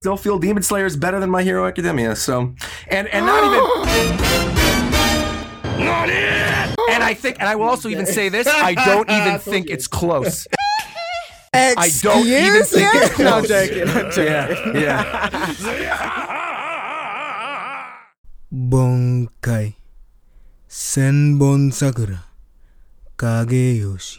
still feel Demon Slayer is better than My Hero Academia. So, and not even. Not it. And I think, and I will also even say this: I don't even think it's close. Excuse I don't even think it's close. No, I'm joking. I'm joking. Yeah. Bonkai Senbon Sakura Kageyoshi.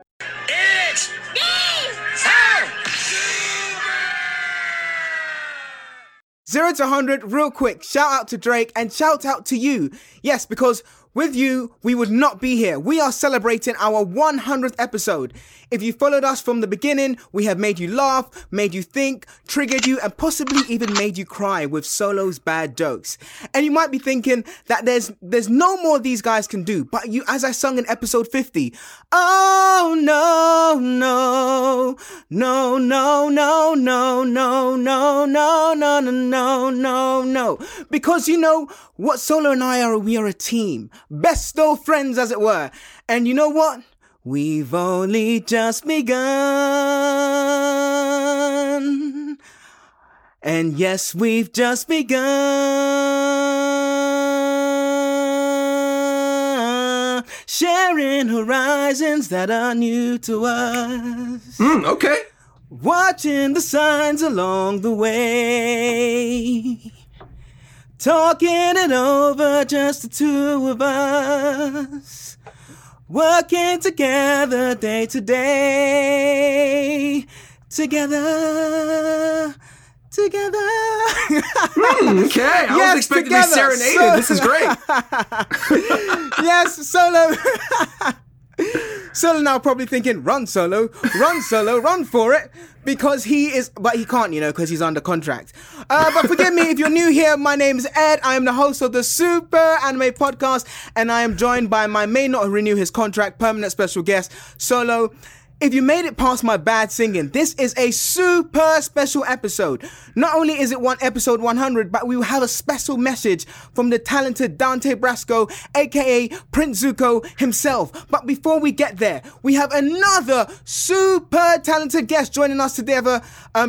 Zero to 100 real quick, shout out to Drake and shout out to you. Yes, because with you, we would not be here. We are celebrating our 100th episode. If you followed us from the beginning, we have made you laugh, made you think, triggered you, and possibly even made you cry with Solo's bad jokes. And you might be thinking that there's no more these guys can do, but you, as I sung in episode 50, oh no. Because you know what, Solo and I are, we are a team. Best old friends, as it were. And you know what? We've only just begun. And yes, we've just begun. Sharing horizons that are new to us. Okay. Watching the signs along the way. Talking it over, just the two of us. Working together day to day. Together. Okay, I was expecting to be serenaded. This is great. Yes, Solo. Solo now probably thinking, run Solo, run for it, because he can't, because he's under contract. But forgive me if you're new here, my name is Ed, I am the host of the Super Anime Podcast, and I am joined by my may not renew his contract permanent special guest, Solo. If you made it past my bad singing, this is a super special episode. Not only is it episode 100, but we will have a special message from the talented Dante Brasco, aka Prince Zuko himself. But before we get there, we have another super talented guest joining us today for our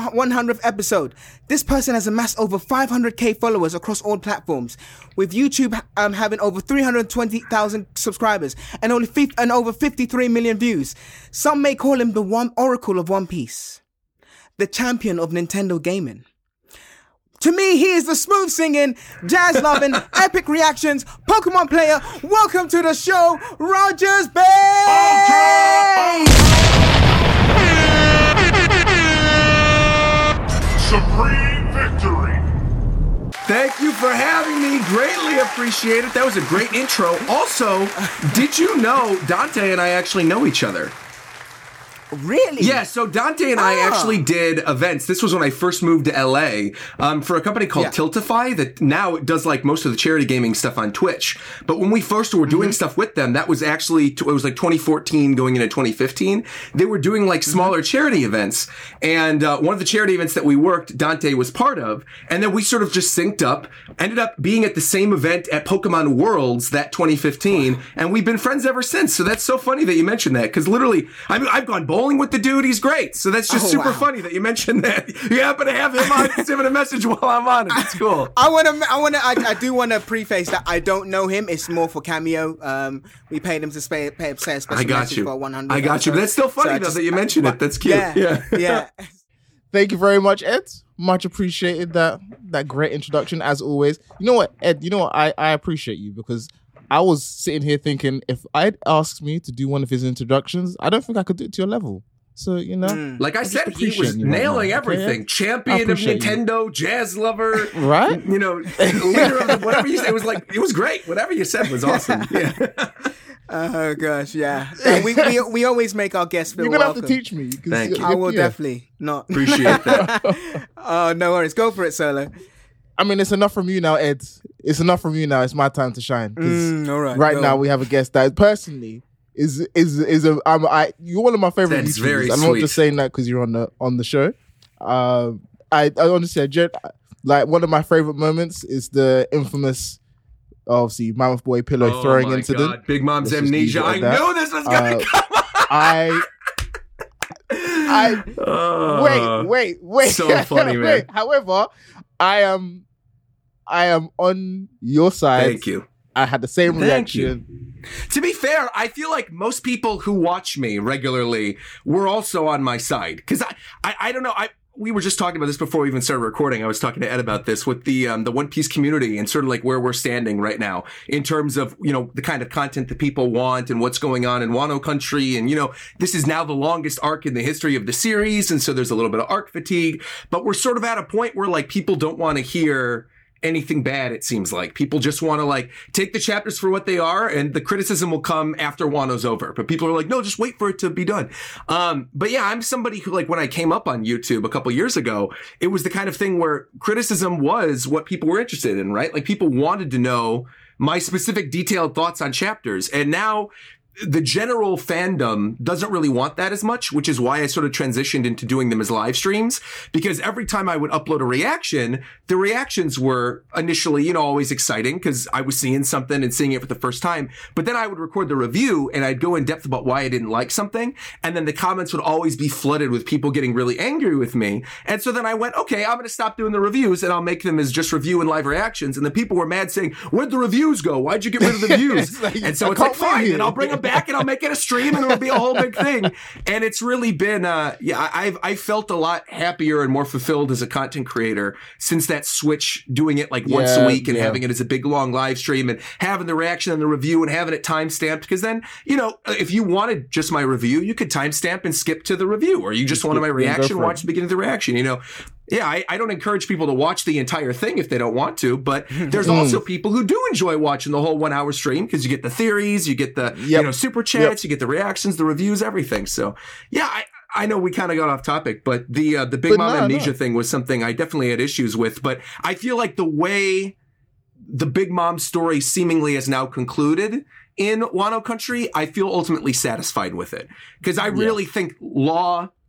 100th episode. This person has amassed over 500k followers across all platforms, with YouTube having over 320,000 subscribers and over 53 million views. Some may call him the Oracle of One Piece, the champion of Nintendo gaming. To me, he is the smooth singing, jazz loving, epic reactions, Pokemon player. Welcome to the show, Rogers Bay! Supreme victory. Thank you for having me. Greatly appreciate it. That was a great intro. Also, did you know Dante and I actually know each other? Really? Yeah, so Dante and I actually did events. This was when I first moved to LA for a company called Tiltify that now does like most of the charity gaming stuff on Twitch. But when we first were doing stuff with them, that was actually, it was like 2014 going into 2015. They were doing like smaller charity events. And one of the charity events that we worked, Dante was part of. And then we sort of just synced up, ended up being at the same event at Pokemon Worlds that 2015. And we've been friends ever since. So that's so funny that you mentioned that, because literally, I mean, I've gone bowling with the dude, he's great. So that's just super funny that you mentioned that. You happen to have him on, send him a message while I'm on it. It's cool. I do want to preface that I don't know him. It's more for cameo. We paid him to say a special message for 100. I got you. But that's still funny though that you mentioned it. That's cute. Yeah. Thank you very much, Ed. Much appreciated that great introduction as always. You know what, Ed? You know what? I appreciate you because I was sitting here thinking, if I'd asked me to do one of his introductions, I don't think I could do it to your level. So, you know, like I said, he was nailing everything. Okay? Champion of Nintendo, jazz lover, right? You know, leader of whatever you said. It was like, it was great. Whatever you said was awesome. Yeah. Oh gosh, yeah. We always make our guests feel welcome. You're gonna have to teach me. Thank you. I will definitely not appreciate that. Oh, no worries. Go for it, Solo. I mean, it's enough from you now, Ed. It's enough from you now. It's my time to shine. All right. Right now, we have a guest that personally you're one of my favorite YouTubers. I'm not just saying that because you're on the show. I honestly, like, one of my favorite moments is the infamous, obviously, Mammoth Boy pillow throwing incident. God. Big Mom's amnesia. I knew this was going to come. Wait. So funny, man. Wait. However, I am on your side. Thank you. I had the same reaction. To be fair, I feel like most people who watch me regularly were also on my side. Because I don't know. We were just talking about this before we even started recording. I was talking to Ed about this with the One Piece community and sort of like where we're standing right now in terms of, you know, the kind of content that people want and what's going on in Wano country. And, you know, this is now the longest arc in the history of the series. And so there's a little bit of arc fatigue. But we're sort of at a point where, like, people don't want to hear anything bad, it seems like. People just want to, like, take the chapters for what they are, and the criticism will come after Wano's over. But people are like, no, just wait for it to be done. But yeah, I'm somebody who, like, when I came up on YouTube a couple years ago, it was the kind of thing where criticism was what people were interested in, right? Like, people wanted to know my specific detailed thoughts on chapters. And now the general fandom doesn't really want that as much, which is why I sort of transitioned into doing them as live streams, because every time I would upload a reaction, the reactions were initially, you know, always exciting because I was seeing something and seeing it for the first time. But then I would record the review and I'd go in depth about why I didn't like something. And then the comments would always be flooded with people getting really angry with me. And so then I went, okay, I'm going to stop doing the reviews and I'll make them as just review and live reactions. And the people were mad saying, where'd the reviews go? Why'd you get rid of the views? And so it's like, fine, and I'll bring them back and I'll make it a stream and it'll be a whole big thing. And it's really been I felt a lot happier and more fulfilled as a content creator since that switch, doing it like once a week and having it as a big long live stream and having the reaction and the review and having it time stamped, because then, you know, if you wanted just my review, you could time stamp and skip to the review, or you just wanted my reaction, watch the beginning of the reaction, you know. Yeah, I don't encourage people to watch the entire thing if they don't want to, but there's also people who do enjoy watching the whole 1 hour stream because you get the theories, you get the you know, super chats, you get the reactions, the reviews, everything. So yeah, I know we kind of got off topic, but the Big Mom amnesia thing was something I definitely had issues with. But I feel like the way the Big Mom story seemingly has now concluded in Wano Country, I feel ultimately satisfied with it, because I really think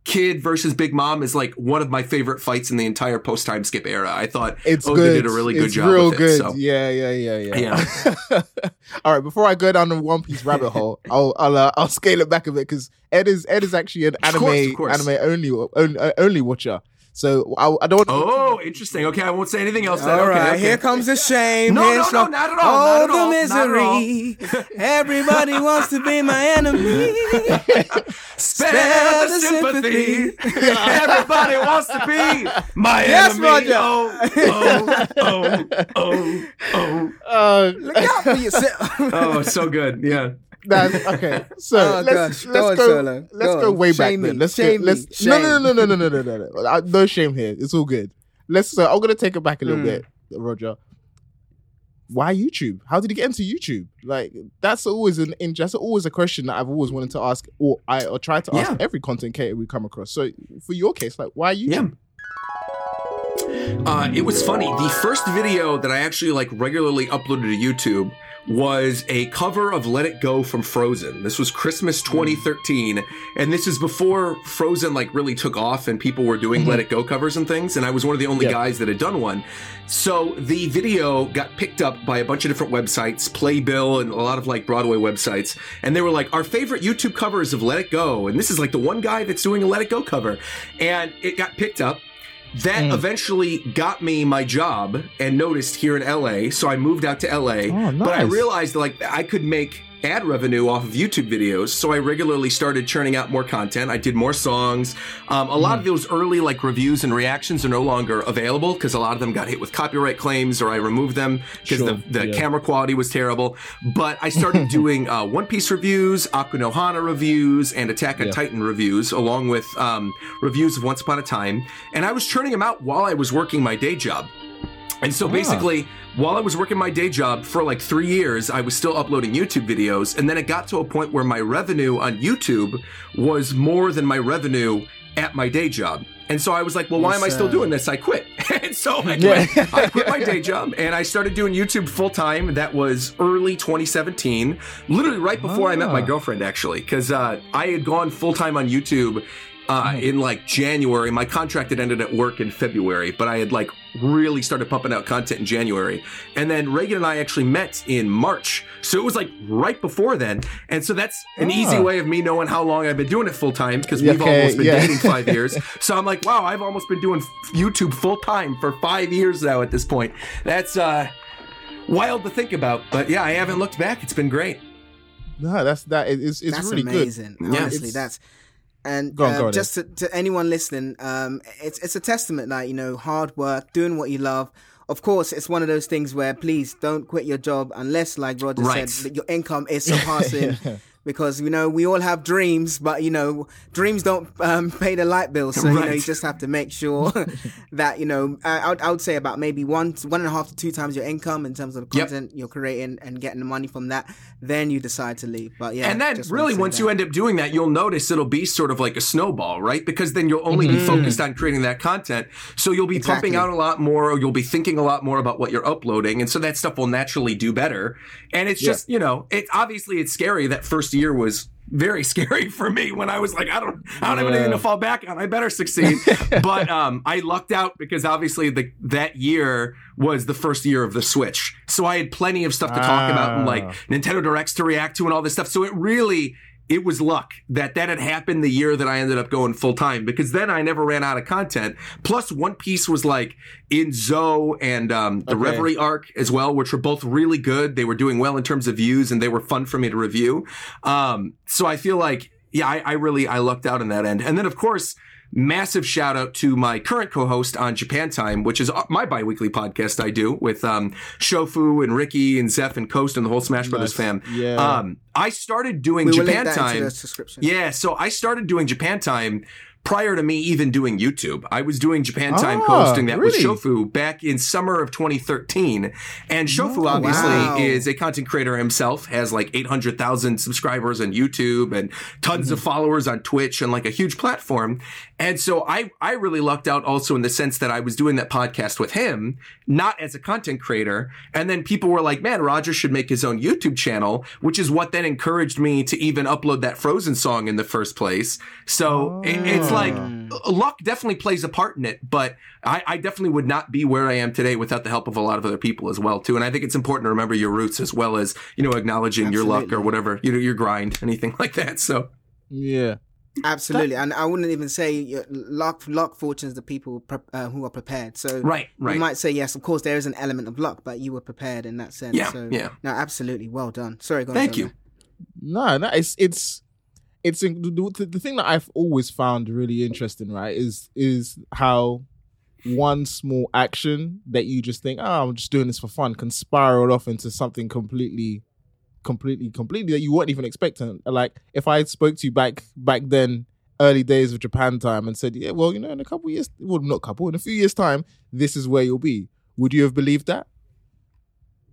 Kid versus Big Mom is like one of my favorite fights in the entire post-time skip era. I thought they did a really good job with it. It's real good. So. Yeah. All right, before I go down the One Piece rabbit hole, I'll scale it back a bit, because Ed is actually an anime only watcher. So I don't want to... Oh, interesting. Okay, I won't say anything else. All right, okay. Here comes the shame. No, not at all. All the misery. Everybody wants to be my enemy. Spare the sympathy. Everybody wants to be my enemy. Yes, Roger. Oh. Look out for yourself. Oh, so good. Yeah. Okay, so let's go way back then. No, no shame here. It's all good. So I'm gonna take it back a little bit, Roger. Why YouTube? How did you get into YouTube? Like, that's always a question that I've always wanted to ask, or try to ask every content creator we come across. So for your case, like, why YouTube? Yeah. It was funny. The first video that I actually like regularly uploaded to YouTube was a cover of Let It Go from Frozen. This was Christmas 2013, and this is before Frozen like really took off and people were doing Let It Go covers and things, and I was one of the only guys that had done one. So the video got picked up by a bunch of different websites, Playbill and a lot of like Broadway websites, and they were like, our favorite YouTube covers of Let It Go, and this is like the one guy that's doing a Let It Go cover, and it got picked up. That eventually got me my job and noticed here in LA. So I moved out to LA, but I realized like I could make ad revenue off of YouTube videos, so I regularly started churning out more content. I did more songs. A lot of those early like reviews and reactions are no longer available because a lot of them got hit with copyright claims, or I removed them because the camera quality was terrible. But I started doing One Piece reviews, Aku no Hana reviews, and Attack on Titan reviews, along with reviews of Once Upon a Time. And I was churning them out while I was working my day job. And so basically, while I was working my day job for like 3 years, I was still uploading YouTube videos. And then it got to a point where my revenue on YouTube was more than my revenue at my day job. And so I was like, well, why am I still doing this? I quit. And so I quit. I quit my day job and I started doing YouTube full time. That was early 2017, literally right before I met my girlfriend, actually, because I had gone full time on YouTube in like January. My contract had ended at work in February, but I had like really started pumping out content in January. And then Reagan and I actually met in March. So it was like right before then. And so that's an easy way of me knowing how long I've been doing it full time, because we've almost been dating 5 years. So I'm like, wow, I've almost been doing YouTube full time for 5 years now at this point. That's wild to think about. But yeah, I haven't looked back. It's been great. No, that's really amazing. Good. Honestly, that's... And just to anyone listening, it's a testament, like, you know, hard work, doing what you love. Of course, it's one of those things where please don't quit your job unless, like Roger said, that your income is surpassing. Because, you know, we all have dreams, but, you know, dreams don't pay the light bill. So, you know, you just have to make sure that, you know, I would say about maybe 1.5 to 2 times your income in terms of content you're creating and getting the money from that. Then you decide to leave. But yeah. And then really once you end up doing that, you'll notice it'll be sort of like a snowball, right? Because then you'll only be focused on creating that content. So you'll be pumping out a lot more, or you'll be thinking a lot more about what you're uploading. And so that stuff will naturally do better. And it's just, you know, it obviously it's scary. That first year was very scary for me when I was like, I don't have anything to fall back on. I better succeed. But I lucked out because obviously that year was the first year of the Switch. So I had plenty of stuff to talk about and like Nintendo Directs to react to and all this stuff. So it was luck that had happened the year that I ended up going full time, because then I never ran out of content. Plus, One Piece was like in Zoe and the Reverie arc as well, which were both really good. They were doing well in terms of views and they were fun for me to review. So I feel like, yeah, I really lucked out in that end. And then, of course, massive shout out to my current co-host on Japan Time, which is my bi-weekly podcast I do with Shofu and Ricky and Zeph and Coast and the whole Smash Brothers fam. Yeah. I started doing Japan Time. Yeah, so I started doing Japan Time prior to me even doing YouTube. I was doing Japan Time hosting that with Shofu back in summer of 2013. And Shofu obviously is a content creator himself, has like 800,000 subscribers on YouTube and tons of followers on Twitch and like a huge platform. And so I really lucked out also in the sense that I was doing that podcast with him, not as a content creator. And then people were like, man, Roger should make his own YouTube channel, which is what then encouraged me to even upload that Frozen song in the first place. So it's like luck definitely plays a part in it, but I definitely would not be where I am today without the help of a lot of other people as well too. And I think it's important to remember your roots as well as, you know, acknowledging your luck or whatever, you know, your grind, anything like that. So yeah, absolutely. And I wouldn't even say luck fortunes the people who are prepared. So you might say, yes, of course there is an element of luck, but you were prepared in that sense. Yeah, so no, absolutely, well done. Sorry, go on. Thank you. No, It's the thing that I've always found really interesting, right? Is how one small action that you just think, I'm just doing this for fun, can spiral off into something completely that you weren't even expecting. Like if I spoke to you back then, early days of Japan Time, and said, yeah, well, you know, in a couple of years, well, not couple, in a few years' time, this is where you'll be. Would you have believed that?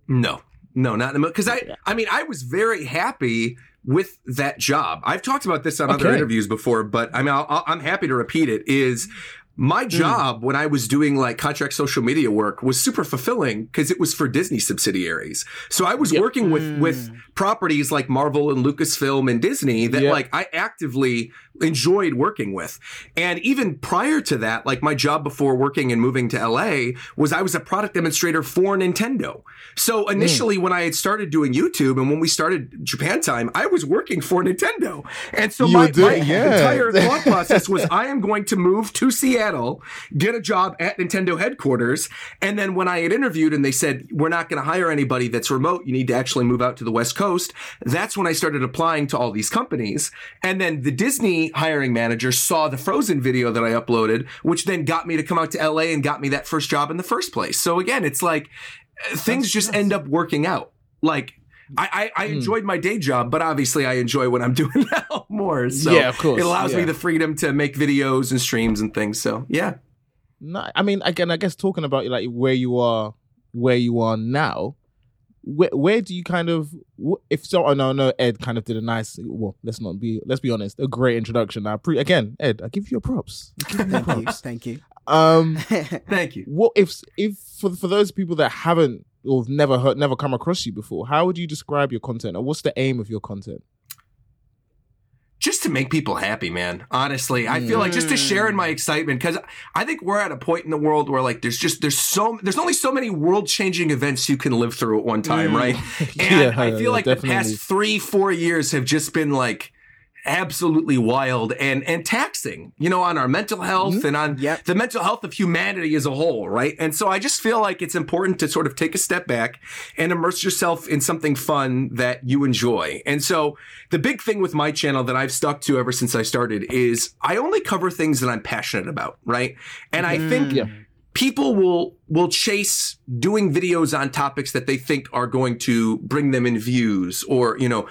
No, not in a moment. Because I mean, I was very happy with that job. I've talked about this on other interviews before, but I mean, I'm happy to repeat it, is my job when I was doing like contract social media work was super fulfilling because it was for Disney subsidiaries. So I was working with properties like Marvel and Lucasfilm and Disney that like I actively enjoyed working with. And even prior to that, like my job before working and moving to LA was I was a product demonstrator for Nintendo. So initially when I had started doing YouTube and when we started Japan Time, I was working for Nintendo. And so my entire thought process was I am going to move to Seattle channel, get a job at Nintendo headquarters. And then when I had interviewed and they said, we're not going to hire anybody that's remote, you need to actually move out to the West Coast, that's when I started applying to all these companies. And then the Disney hiring manager saw the Frozen video that I uploaded, which then got me to come out to LA and got me that first job in the first place. So again, it's like things just end up working out. Like, I enjoyed my day job, but obviously I enjoy what I'm doing now more. So yeah, of course. It allows me the freedom to make videos and streams and things. So yeah. No, I mean, again, I guess talking about like where you are now, where do you kind of, if so, I know Ed kind of did a nice, well, let's be honest, a great introduction. Again, Ed, I give you your props. Thank you. Thank you. What if for those people that haven't or have never come across you before, how would you describe your content, or what's the aim of your content? Just to make people happy, man. Honestly, I feel like just to share in my excitement, because I think we're at a point in the world where like there's only so many world-changing events you can live through at one time, right? And I feel like definitely. The past 3-4 years have just been like absolutely wild and taxing, you know, on our mental health and on the mental health of humanity as a whole, right? And so I just feel like it's important to sort of take a step back and immerse yourself in something fun that you enjoy. And so the big thing with my channel that I've stuck to ever since I started is I only cover things that I'm passionate about, right? And I think people will chase doing videos on topics that they think are going to bring them in views or, you know,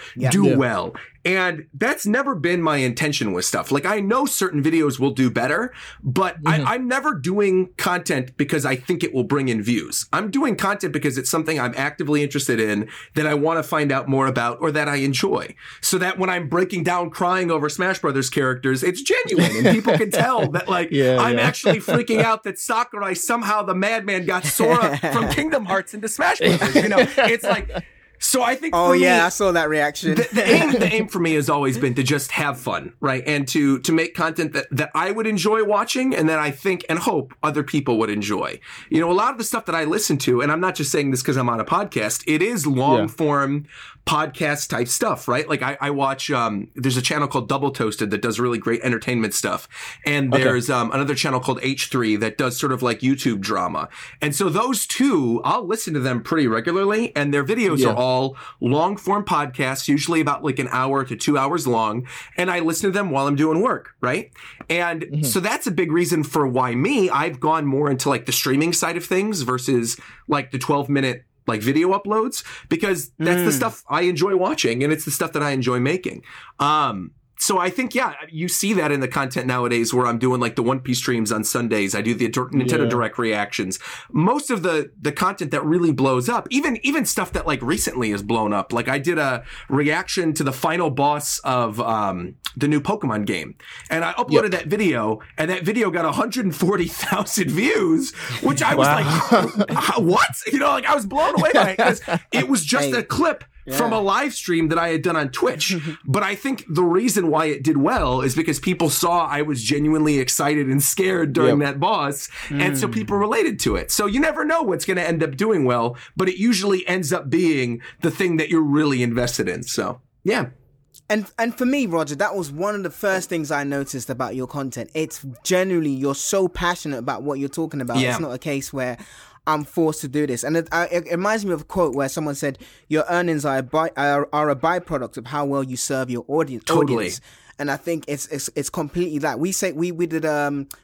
well. And that's never been my intention with stuff. Like, I know certain videos will do better, but I'm never doing content because I think it will bring in views. I'm doing content because it's something I'm actively interested in, that I want to find out more about, or that I enjoy. So that when I'm breaking down crying over Smash Brothers characters, it's genuine. And people can tell that, like, I'm actually freaking out that Sakurai, somehow the madman, got Sora from Kingdom Hearts into Smash Brothers. You know, it's like... So I think I saw that reaction. The aim for me has always been to just have fun, right? And to make content that I would enjoy watching, and that I think and hope other people would enjoy. You know, a lot of the stuff that I listen to, and I'm not just saying this because I'm on a podcast, it is long-form podcast type stuff, right? Like I watch, there's a channel called Double Toasted that does really great entertainment stuff. And there's another channel called H3 that does sort of like YouTube drama. And so those two, I'll listen to them pretty regularly, and their videos are all long form podcasts, usually about like an hour to 2 hours long. And I listen to them while I'm doing work, right? And so that's a big reason for why I've gone more into like the streaming side of things versus like the 12-minute like video uploads, because that's the stuff I enjoy watching, and it's the stuff that I enjoy making. So I think, you see that in the content nowadays, where I'm doing like the One Piece streams on Sundays. I do the Nintendo Direct reactions. Most of the content that really blows up, even stuff that like recently has blown up. Like I did a reaction to the final boss of the new Pokemon game, and I uploaded that video, and that video got 140,000 views, which I was like, what? You know, like I was blown away by it, because it was just a clip from a live stream that I had done on Twitch. But I think the reason why it did well is because people saw I was genuinely excited and scared during that boss. And so people related to it. So you never know what's going to end up doing well, but it usually ends up being the thing that you're really invested in. So, yeah. And for me, Roger, that was one of the first things I noticed about your content. It's generally, you're so passionate about what you're talking about. Yeah. It's not a case where I'm forced to do this. And it reminds me of a quote where someone said, your earnings are a byproduct of how well you serve your audience. Totally. And I think it's completely that. We say we did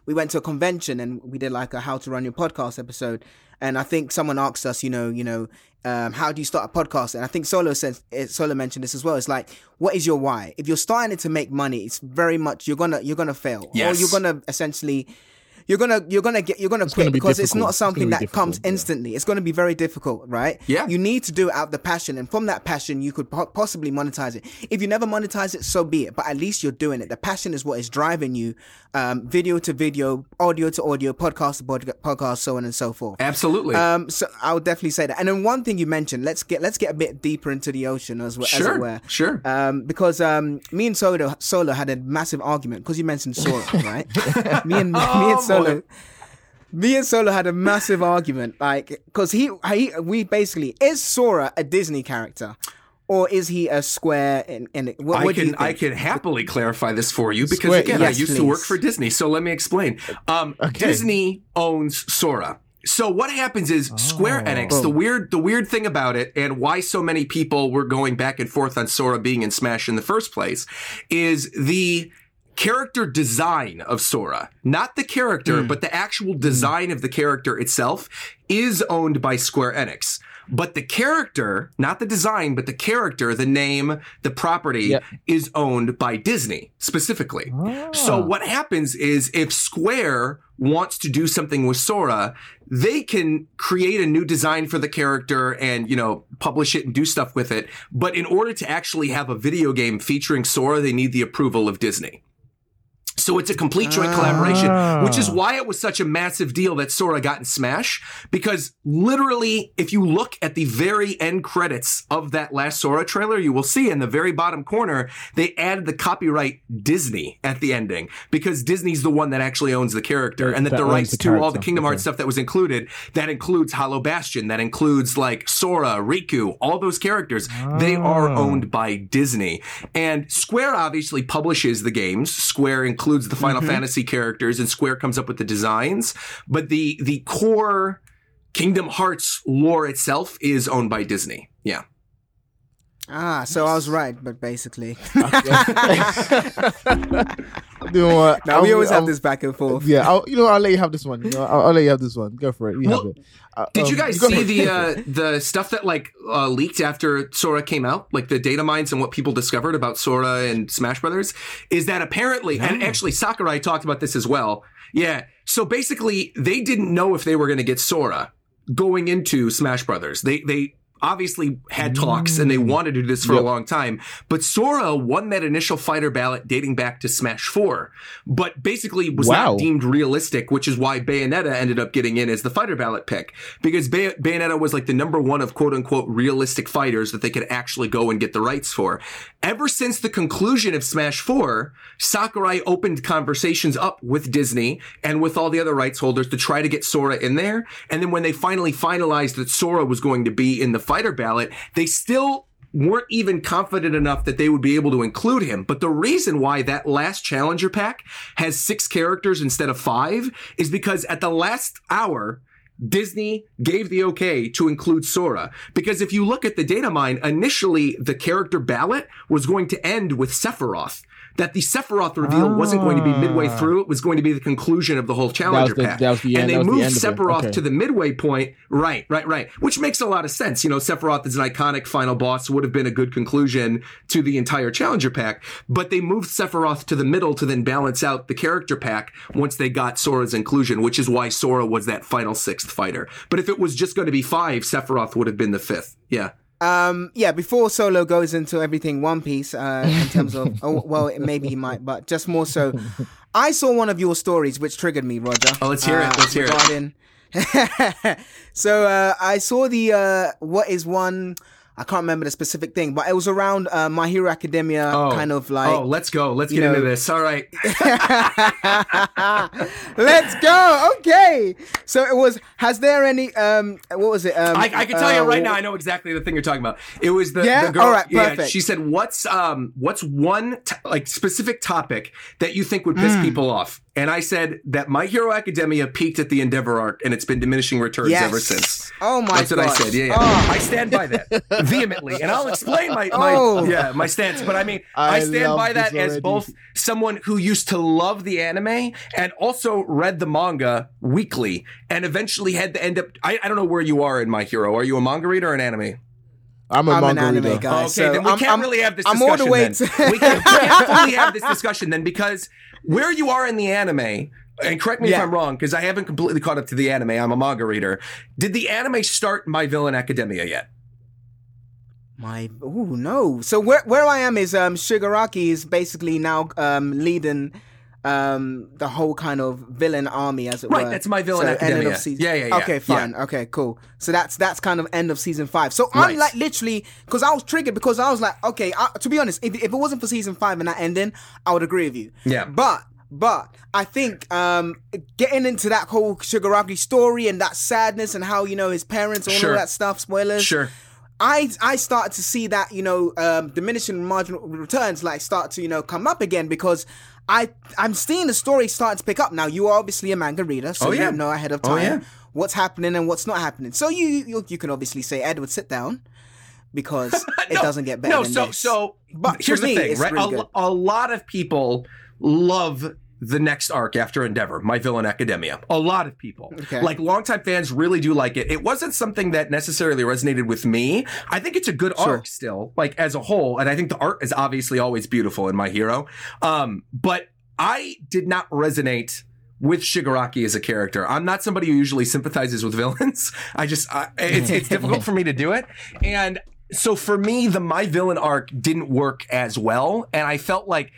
we went to a convention and we did like a how to run your podcast episode, and I think someone asked us, how do you start a podcast? And I think Solo mentioned this as well. It's like, what is your why? If you're starting to make money, it's very much you're gonna fail. Yes. Or you're gonna essentially you're gonna quit because it's not something that comes instantly. It's gonna be very difficult, right? Yeah. You need to do it out of the passion, and from that passion, you could possibly monetize it. If you never monetize it, so be it. But at least you're doing it. The passion is what is driving you, video to video, audio to audio, podcast to podcast, so on and so forth. Absolutely. So I would definitely say that. And then one thing you mentioned, let's get a bit deeper into the ocean as well. Sure. As it were. Sure. Because me and Solo had a massive argument because you mentioned Sora, right? Me and Solo had a massive argument, like, because we basically, is Sora a Disney character? Or is he a square? And what do you think? I can happily clarify this for you because, square, again, yes, I used to work for Disney. So let me explain. Disney owns Sora. So what happens is Square Enix, the weird thing about it and why so many people were going back and forth on Sora being in Smash in the first place is the character design of Sora. Not the character, but the actual design of the character itself is owned by Square Enix. But the character, not the design, but the character, the name, the property, is owned by Disney specifically. Oh. So what happens is if Square wants to do something with Sora, they can create a new design for the character and, you know, publish it and do stuff with it. But in order to actually have a video game featuring Sora, they need the approval of Disney. So it's a complete joint collaboration, which is why it was such a massive deal that Sora got in Smash, because literally, if you look at the very end credits of that last Sora trailer, you will see in the very bottom corner, they added the copyright Disney at the ending, because Disney's the one that actually owns the character, and that the rights to all the Kingdom Hearts stuff that was included, that includes Hollow Bastion, that includes like Sora, Riku, all those characters, they are owned by Disney. And Square obviously publishes the games. Square includes the Final Fantasy characters, and Square comes up with the designs, but the core Kingdom Hearts lore itself is owned by Disney. Yeah. Ah, so I was right, but basically. You know what? Now we always have this back and forth. Yeah, I'll let you have this one. You know, I'll let you have this one. Go for it. You have it. Did you guys see the stuff that leaked after Sora came out? Like the data mines and what people discovered about Sora and Smash Brothers? Is that apparently, and actually Sakurai talked about this as well. Yeah. So basically, they didn't know if they were going to get Sora going into Smash Brothers. They obviously had talks and they wanted to do this for a long time, but Sora won that initial fighter ballot dating back to Smash 4, but basically was not deemed realistic, which is why Bayonetta ended up getting in as the fighter ballot pick, because Bayonetta was like the number one of quote unquote realistic fighters that they could actually go and get the rights for. Ever since the conclusion of Smash 4, Sakurai opened conversations up with Disney and with all the other rights holders to try to get Sora in there, and then when they finally finalized that Sora was going to be in the fighter ballot, they still weren't even confident enough that they would be able to include him. But the reason why that last challenger pack has 6 characters instead of 5 is because at the last hour, Disney gave the okay to include Sora. Because if you look at the data mine, initially the character ballot was going to end with Sephiroth. That the Sephiroth reveal wasn't going to be midway through. It was going to be the conclusion of the whole Challenger pack. And they moved Sephiroth to the midway point. Right. Which makes a lot of sense. You know, Sephiroth is an iconic final boss, would have been a good conclusion to the entire Challenger pack. But they moved Sephiroth to the middle to then balance out the character pack once they got Sora's inclusion, which is why Sora was that final 6th fighter. But if it was just going to be 5, Sephiroth would have been the 5th. Yeah. Before Solo goes into everything One Piece, in terms of, maybe he might, but just more so, I saw one of your stories which triggered me, Roger. Oh, let's hear it. Let's hear it. So, I saw I can't remember the specific thing, but it was around My Hero Academia, kind of like... Oh, let's go. Let's get into this. All right. Let's go. Okay. So it was, has there any... what was it? I can tell you right now, I know exactly the thing you're talking about. It was the girl... All right, perfect. Yeah, she said, what's one specific topic that you think would piss people off? And I said that My Hero Academia peaked at the Endeavor arc, and it's been diminishing returns ever since. Oh, my God. That's what I said. Yeah. I stand by that. Vehemently, and I'll explain my stance, but I mean I stand by that as both someone who used to love the anime and also read the manga weekly and eventually had to end up I don't know where you are in My Hero. Are you a manga reader or an anime? I'm an anime guy. Okay, so then we can't fully have this discussion then, because where you are in the anime, and correct me if I'm wrong, because I haven't completely caught up to the anime. I'm a manga reader. Did the anime start My Villain Academia yet? No. So where I am is Shigaraki is basically now leading the whole kind of villain army, as it were. Right, that's My Villain Academia. Yeah. Okay, fine. Yeah. Okay, cool. So that's kind of end of season 5. So I'm like literally, because I was triggered because I was like, okay, to be honest, if it wasn't for season 5 and that ending, I would agree with you. Yeah. But I think getting into that whole Shigaraki story and that sadness and how, you know, his parents and all of that stuff, spoilers. Sure. I started to see that, you know, diminishing marginal returns, like, start to, you know, come up again, because I'm seeing the story starting to pick up. Now, you are obviously a manga reader, so you know ahead of time what's happening and what's not happening. So you can obviously say, Edward, sit down, because it doesn't get better than this. So but here's the thing, right? Really a lot of people love the next arc after Endeavor, My Villain Academia. A lot of people. Okay. Like, longtime fans really do like it. It wasn't something that necessarily resonated with me. I think it's a good arc still, like, as a whole. And I think the art is obviously always beautiful in My Hero. But I did not resonate with Shigaraki as a character. I'm not somebody who usually sympathizes with villains. It's difficult for me to do it. And so for me, the My Villain arc didn't work as well. And I felt like,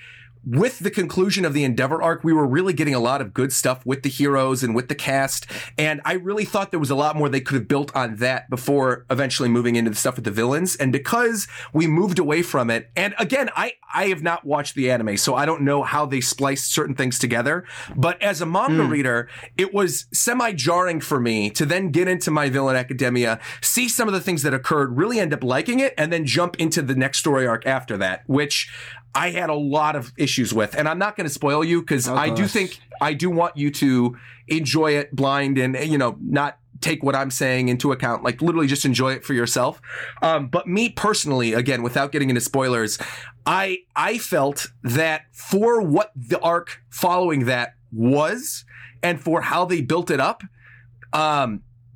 with the conclusion of the Endeavor arc, we were really getting a lot of good stuff with the heroes and with the cast. And I really thought there was a lot more they could have built on that before eventually moving into the stuff with the villains. And because we moved away from it, and again, I have not watched the anime, so I don't know how they spliced certain things together. But as a manga reader, it was semi-jarring for me to then get into My Villain Academia, see some of the things that occurred, really end up liking it, and then jump into the next story arc after that, which I had a lot of issues with, and I'm not going to spoil you because I do want you to enjoy it blind and, you know, not take what I'm saying into account, like literally just enjoy it for yourself. But me personally, again, without getting into spoilers, I felt that for what the arc following that was and for how they built it up,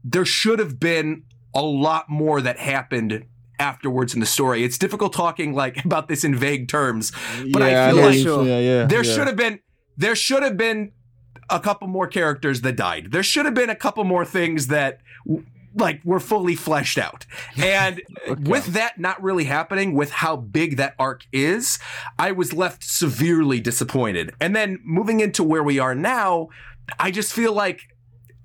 there should have been a lot more that happened afterwards in the story. It's difficult talking like about this in vague terms, but I feel like there should have been a couple more characters that died. There should have been a couple more things that like were fully fleshed out. And with that not really happening, with how big that arc is, I was left severely disappointed. And then moving into where we are now, I just feel like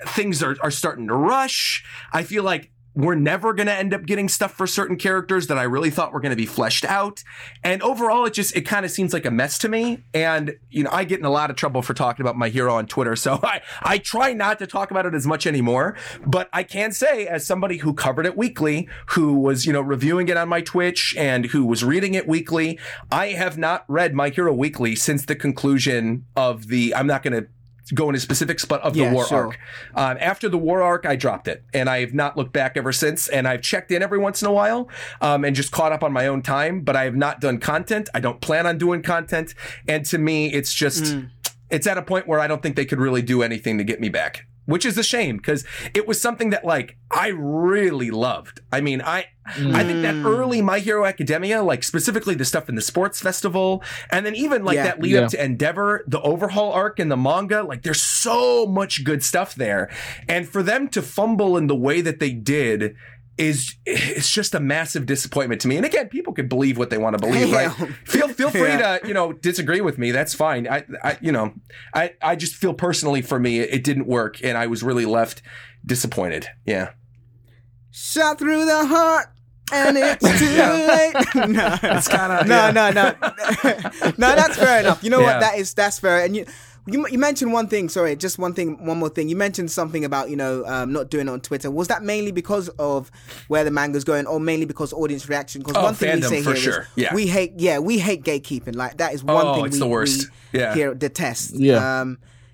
things are starting to rush. I feel like we're never going to end up getting stuff for certain characters that I really thought were going to be fleshed out. And overall, it kind of seems like a mess to me. And, you know, I get in a lot of trouble for talking about My Hero on Twitter. So I try not to talk about it as much anymore. But I can say, as somebody who covered it weekly, who was, you know, reviewing it on my Twitch and who was reading it weekly, I have not read My Hero weekly since the conclusion of the, I'm not going to go into specifics, but of the war arc. After the war arc, I dropped it, and I have not looked back ever since. And I've checked in every once in a while, and just caught up on my own time, but I have not done content. I don't plan on doing content. And to me, it's just, it's at a point where I don't think they could really do anything to get me back, which is a shame, because it was something that, like, I really loved. I mean, I think that early My Hero Academia, like, specifically the stuff in the sports festival, and then even, like, that lead up to Endeavor, the overhaul arc in the manga, like, there's so much good stuff there. And for them to fumble in the way that they did it's just a massive disappointment to me. And again, people can believe what they want to believe, right? Feel free to, you know, disagree with me. That's fine. I just feel personally for me, it didn't work, and I was really left disappointed. Yeah. Shot through the heart, and it's too late. No, that's fair enough. You know what? That's fair. And you mentioned one thing. Sorry, just one more thing. You mentioned something about, you know, not doing it on Twitter. Was that mainly because of where the manga's going, or mainly because audience reaction? Because one thing we say here is we hate gatekeeping. Like, that is one thing we here detest. Yeah.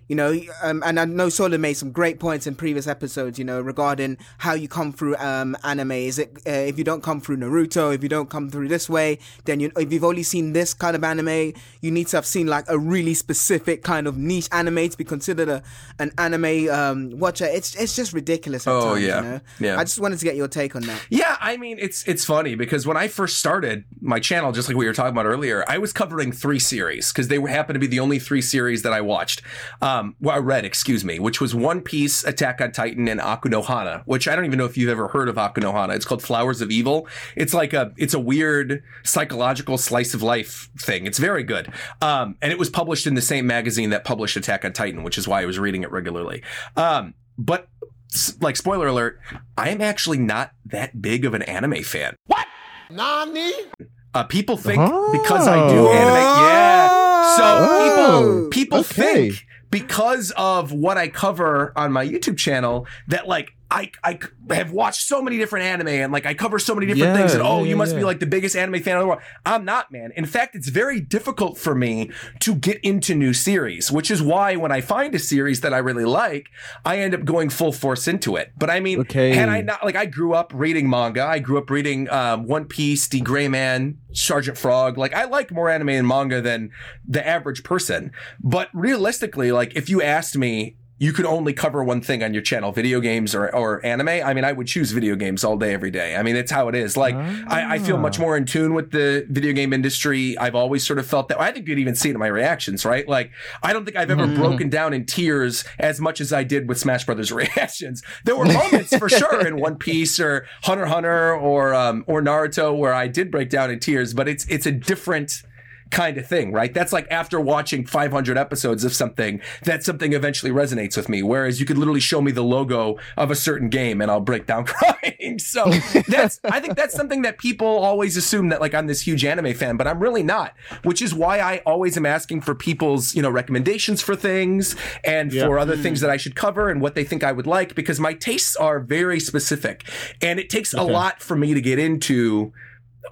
You know, and I know Solo made some great points in previous episodes, you know, regarding how you come through anime. Is it if you don't come through Naruto, if you don't come through this way, then if you've only seen this kind of anime, you need to have seen like a really specific kind of niche anime to be considered an anime watcher. It's just ridiculous at times, you know? I just wanted to get your take on that. Yeah, I mean, it's funny because when I first started my channel, just like we were talking about earlier, I was covering 3 series because they happened to be the only 3 series that I watched. I read, excuse me, which was One Piece, Attack on Titan, and Akunohana, which I don't even know if you've ever heard of Akunohana. It's called Flowers of Evil. It's like a weird psychological slice of life thing. It's very good. And it was published in the same magazine that published Attack on Titan, which is why I was reading it regularly. But, like, spoiler alert, I am actually not that big of an anime fan. What? Nani? People think because I do anime. Yeah. So people think because of what I cover on my YouTube channel that, like, I have watched so many different anime and like I cover so many different things and you must be like the biggest anime fan in the world. I'm not, man. In fact, it's very difficult for me to get into new series, which is why when I find a series that I really like, I end up going full force into it. But I mean, had I not, like, I grew up reading manga. I grew up reading One Piece, The Gray Man, Sergeant Frog. Like, I like more anime and manga than the average person. But realistically, like, if you asked me, you could only cover one thing on your channel, video games or anime. I mean, I would choose video games all day, every day. I mean, it's how it is. Like, I feel much more in tune with the video game industry. I've always sort of felt that. I think you'd even see it in my reactions, right? Like, I don't think I've ever broken down in tears as much as I did with Smash Brothers reactions. There were moments for sure in One Piece or Hunter x Hunter or Naruto where I did break down in tears, but it's a different kind of thing, right? That's like after watching 500 episodes of something, that something eventually resonates with me. Whereas you could literally show me the logo of a certain game and I'll break down crying. So that's, I think that's something that people always assume that like I'm this huge anime fan, but I'm really not, which is why I always am asking for people's, you know, recommendations for things and for other things that I should cover and what they think I would like, because my tastes are very specific and it takes a lot for me to get into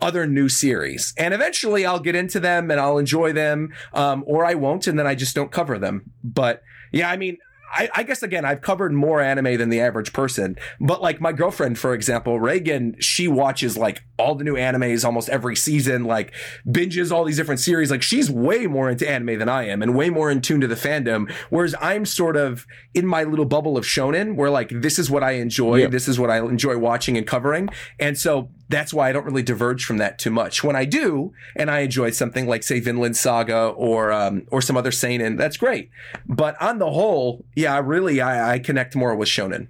other new series, and eventually I'll get into them and I'll enjoy them, or I won't, and then I just don't cover them. But yeah, I mean, I guess again, I've covered more anime than the average person, but like my girlfriend, for example, Reagan, she watches like all the new animes almost every season, like binges all these different series. Like she's way more into anime than I am and way more in tune to the fandom. Whereas I'm sort of in my little bubble of shonen where like, this is what I enjoy. Yeah. This is what I enjoy watching and covering. And so that's why I don't really diverge from that too much. When I do, and I enjoy something like say Vinland Saga or some other seinen, that's great. But on the whole, yeah, really, I connect more with shonen.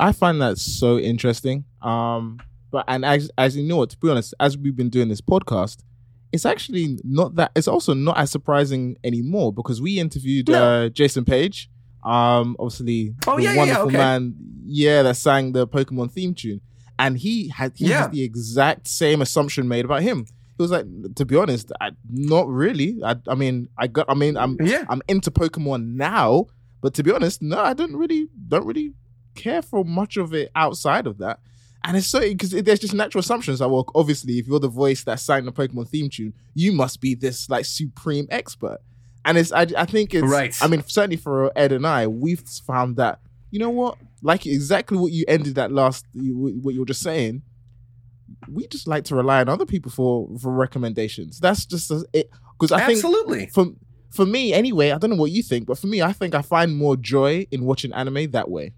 I find that so interesting. But and as you know what, to be honest, as we've been doing this podcast, it's actually not that. It's also not as surprising anymore because we interviewed Jason Page, obviously the wonderful man, that sang the Pokemon theme tune. And he had the exact same assumption made about him. It was like, to be honest, not really. I'm into Pokemon now, but to be honest, no, I don't really care for much of it outside of that. And it's so because there's just natural assumptions. Like, well, obviously, if you're the voice that sang the Pokemon theme tune, you must be this like supreme expert. And it's I think it's right. I mean, certainly for Ed and I, we've found that, you know what? Like exactly what you ended that last, what you were just saying. We just like to rely on other people for recommendations. That's just it. Because I think for me anyway, I don't know what you think, but for me, I think I find more joy in watching anime that way.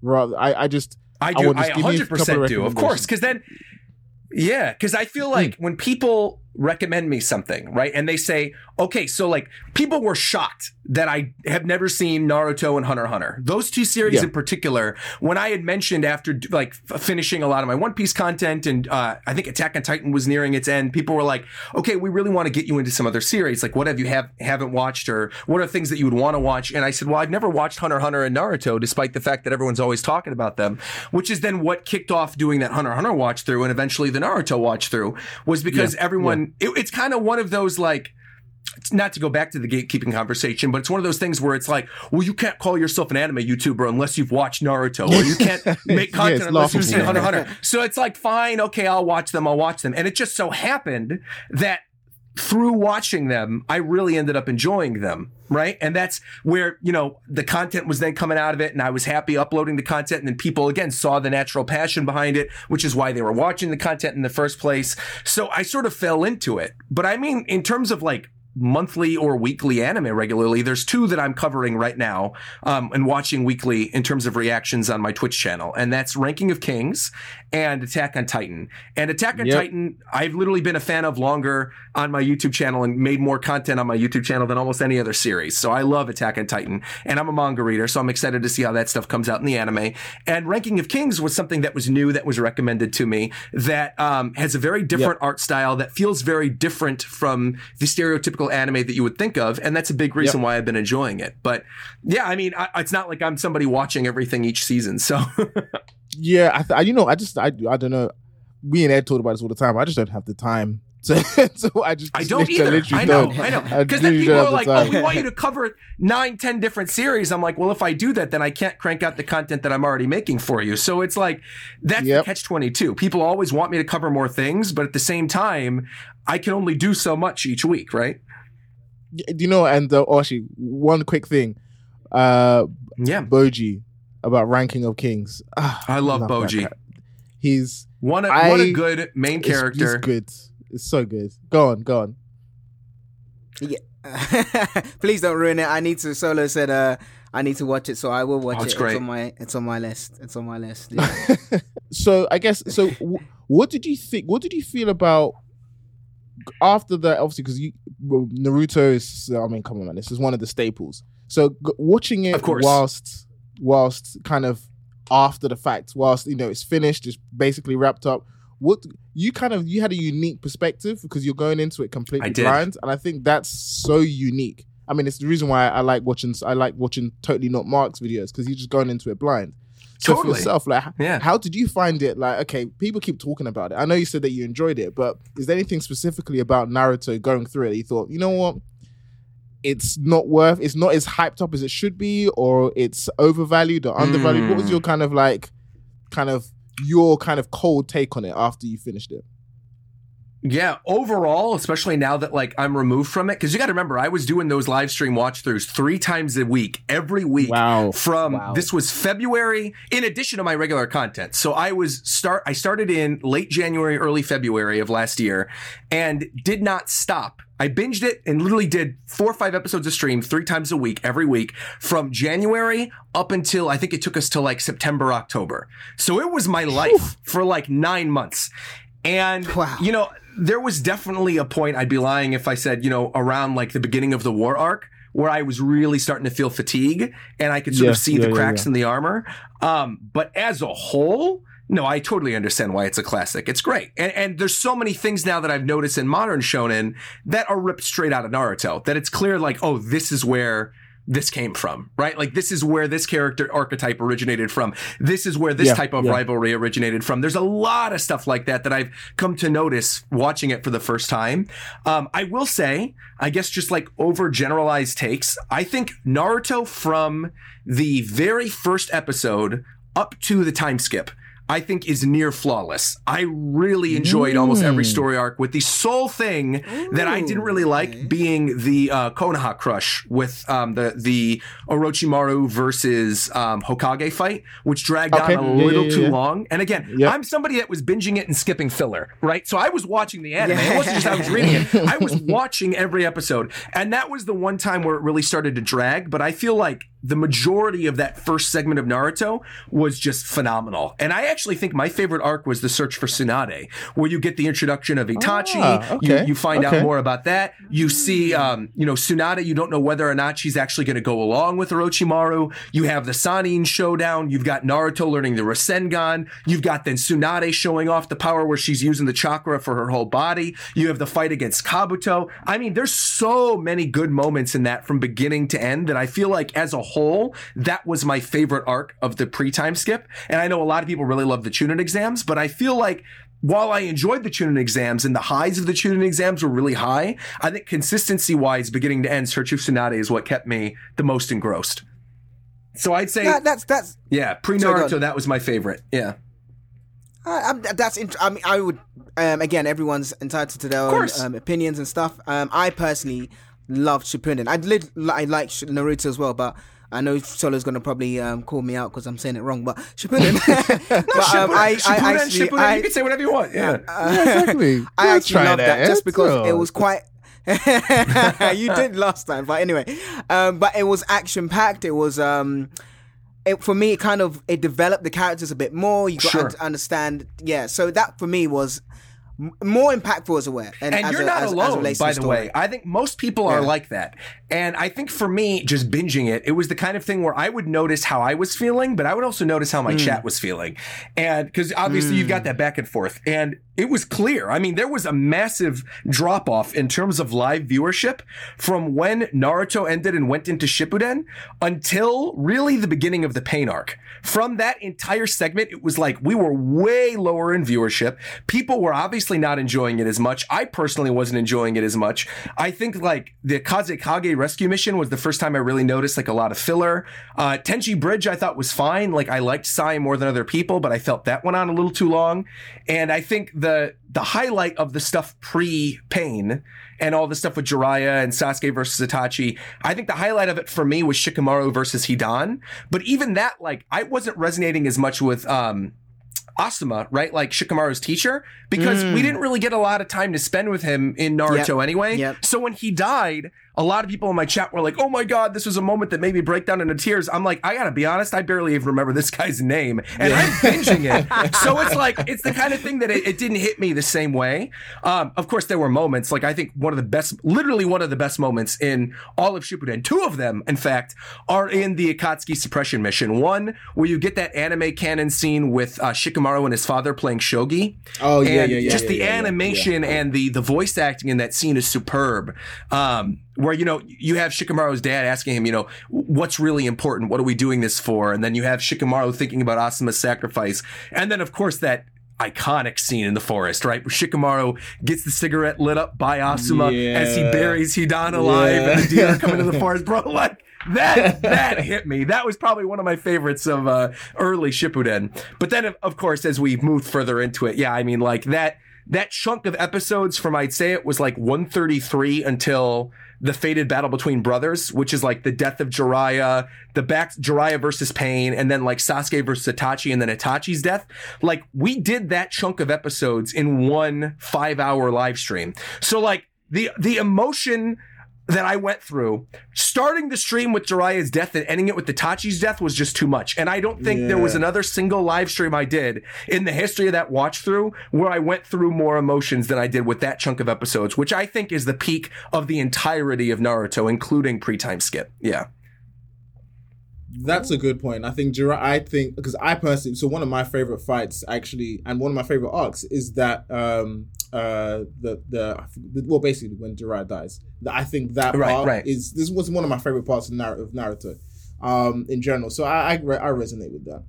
Rather, I 100% do, of course, because then. Yeah, because I feel like when people recommend me something, right, and they say, okay, so like people were shocked that I have never seen Naruto and Hunter x Hunter. Those two series in particular, when I had mentioned after like finishing a lot of my One Piece content and I think Attack on Titan was nearing its end, people were like, okay, we really want to get you into some other series. Like what have you haven't watched or what are things that you would want to watch? And I said, well, I've never watched Hunter x Hunter and Naruto despite the fact that everyone's always talking about them, which is then what kicked off doing that Hunter x Hunter watch through and eventually the Naruto watch through was because everyone... Yeah. It's kind of one of those like... Not to go back to the gatekeeping conversation, but it's one of those things where it's like, well, you can't call yourself an anime YouTuber unless you've watched Naruto, or you can't make content unless you've seen Hunter x Hunter. So it's like, fine, okay, I'll watch them. And it just so happened that through watching them, I really ended up enjoying them, right? And that's where, you know, the content was then coming out of it and I was happy uploading the content. And then people, again, saw the natural passion behind it, which is why they were watching the content in the first place. So I sort of fell into it. But I mean, in terms of like, monthly or weekly anime regularly, there's two that I'm covering right now and watching weekly in terms of reactions on my Twitch channel, and that's Ranking of Kings and Attack on Titan. And Attack on Titan, I've literally been a fan of longer on my YouTube channel and made more content on my YouTube channel than almost any other series. So I love Attack on Titan, and I'm a manga reader, so I'm excited to see how that stuff comes out in the anime. And Ranking of Kings was something that was new, that was recommended to me, that has a very different art style that feels very different from the stereotypical anime that you would think of, and that's a big reason why I've been enjoying it. But yeah, I mean, it's not like I'm somebody watching everything each season, so I don't know, we and Ed talk about this all the time. I just don't have the time So I don't either. I know. Because then people are like, oh, we want you to cover 9-10 different series. I'm like, well, if I do that, then I can't crank out the content that I'm already making for you. So it's like, that's the catch-22. People always want me to cover more things, but at the same time, I can only do so much each week, right? You know, and Oshi, one quick thing. Boji, about Ranking of Kings. I love Boji. He's what a good main character. He's good. It's so good. Go on. Yeah. Please don't ruin it. Solo said I need to watch it, so I will watch it. Great. It's on my list. It's on my list. Yeah. So what did you think? What did you feel about after that, obviously, because Naruto is, I mean, come on, man, this is one of the staples. So watching it whilst kind of after the fact, whilst, you know, it's finished, it's basically wrapped up. What you had a unique perspective because you're going into it completely blind, and I think that's so unique. I mean, it's the reason why I like watching Totally Not Mark's videos, because you're just going into it blind. So for yourself, how did you find it? Like, okay, people keep talking about it. I know you said that you enjoyed it, but is there anything specifically about Naruto going through it that you thought, you know what, it's not as hyped up as it should be, or it's overvalued or undervalued? What was your kind of cold take on it after you finished it? Yeah, overall, especially now that like I'm removed from it, because you got to remember, I was doing those live stream watch throughs 3 times a week, every week. Wow. This was February, in addition to my regular content. So I started in late January, early February of last year, and did not stop. I binged it and literally did 4 or 5 episodes of stream 3 times a week, every week, from January up until, I think it took us to like September, October. So it was my life for like 9 months. And, you know, there was definitely a point, I'd be lying if I said, you know, around like the beginning of the war arc, where I was really starting to feel fatigue and I could sort of see the cracks in the armor. But as a whole... No, I totally understand why it's a classic. It's great. And there's so many things now that I've noticed in modern shonen that are ripped straight out of Naruto, that it's clear like, oh, this is where this came from, right? Like, this is where this character archetype originated from. This is where this type of rivalry originated from. There's a lot of stuff like that that I've come to notice watching it for the first time. I will say, I guess just like overgeneralized takes, I think Naruto from the very first episode up to the time skip, I think is near flawless. I really enjoyed almost every story arc, with the sole thing that I didn't really like being the Konoha crush with the Orochimaru versus Hokage fight, which dragged on a little too long. And again, I'm somebody that was binging it and skipping filler, right? So I was watching the anime. It wasn't just I was reading it. I was watching every episode. And that was the one time where it really started to drag, but I feel like the majority of that first segment of Naruto was just phenomenal. And I actually think my favorite arc was the search for Tsunade, where you get the introduction of Itachi. You find out more about that. You see, you know, Tsunade, you don't know whether or not she's actually going to go along with Orochimaru. You have the Sannin showdown. You've got Naruto learning the Rasengan. You've got then Tsunade showing off the power where she's using the chakra for her whole body. You have the fight against Kabuto. I mean, there's so many good moments in that from beginning to end that I feel like as a whole, that was my favorite arc of the pre-time skip. And I know a lot of people really love the Chunin exams, but I feel like while I enjoyed the Chunin exams and the highs of the Chunin exams were really high, I think consistency-wise, beginning to end, Search of Tsunade is what kept me the most engrossed. So I'd say pre-Naruto, that was my favorite. Yeah. I mean, I would, again, everyone's entitled to their own opinions and stuff. I personally loved Shippuden. I like Naruto as well, but I know Solo's going to probably call me out because I'm saying it wrong, but Shippuden. Shippuden, you can say whatever you want. Yeah, exactly. I actually love that just because it was quite... You did last time, but anyway. But it was action-packed. It was... for me, it developed the characters a bit more. You got to understand. Yeah, so that for me was... more impactful as a way. And you're not alone, by the way. I think most people are like that. And I think for me, just binging it, it was the kind of thing where I would notice how I was feeling, but I would also notice how my chat was feeling. And because obviously you've got that back and forth. And It was clear. I mean, there was a massive drop-off in terms of live viewership from when Naruto ended and went into Shippuden until really the beginning of the Pain arc. From that entire segment, it was like we were way lower in viewership. People were obviously not enjoying it as much. I personally wasn't enjoying it as much. I think like the Kazekage rescue mission was the first time I really noticed like a lot of filler. Tenchi Bridge I thought was fine. Like I liked Sai more than other people, but I felt that went on a little too long. And I think the highlight of the stuff pre-Pain and all the stuff with Jiraiya and Sasuke versus Itachi, I think the highlight of it for me was Shikamaru versus Hidan. But even that, like, I wasn't resonating as much with Asuma, right? Like Shikamaru's teacher, because we didn't really get a lot of time to spend with him in Naruto anyway. So when he died, a lot of people in my chat were like, oh my God, this was a moment that made me break down into tears. I'm like, I gotta be honest, I barely even remember this guy's name and I'm binging it. So it's like, it's the kind of thing that it didn't hit me the same way. Of course there were moments, like I think one of the best, literally one of the best moments in all of Shippuden, two of them, in fact, are in the Akatsuki suppression mission. One, where you get that anime canon scene with Shikamaru and his father playing shogi. Just the animation and the voice acting in that scene is superb. Where, you know, you have Shikamaru's dad asking him, you know, what's really important? What are we doing this for? And then you have Shikamaru thinking about Asuma's sacrifice. And then, of course, that iconic scene in the forest, right? Where Shikamaru gets the cigarette lit up by Asuma as he buries Hidan alive and the deer come into the forest. Bro, like, that hit me. That was probably one of my favorites of early Shippuden. But then, of course, as we moved further into it, I mean, like, that chunk of episodes from, I'd say it was like 133 until the fated battle between brothers, which is like the death of Jiraiya, Jiraiya versus Pain, and then like Sasuke versus Itachi, and then Itachi's death. Like we did that chunk of episodes in 1 5-hour live stream. So like the emotion that I went through starting the stream with Jiraiya's death and ending it with Itachi's death was just too much. And I don't think there was another single live stream I did in the history of that watch through where I went through more emotions than I did with that chunk of episodes, which I think is the peak of the entirety of Naruto, including pre-time skip. Yeah. That's a good point. I think because I personally, so one of my favorite fights actually, and one of my favorite arcs is that, basically when Jiraiya dies, I think that part is, this was one of my favorite parts of Naruto, in general. So I resonate with that.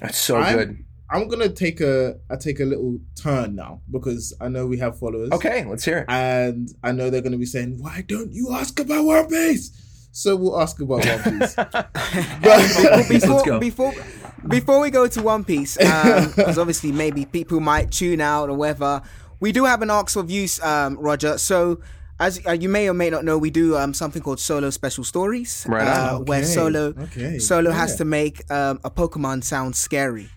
That's so good. I'm gonna take a little turn now because I know we have followers. Okay, let's hear it. And I know they're gonna be saying, "Why don't you ask about One Piece?" So we'll ask about One Piece. Before we go to One Piece, because obviously maybe people might tune out or whatever, we do have an arcs reviews, Roger. So as you may or may not know, we do something called Solo Special Stories, where Solo has to make a Pokemon sound scary.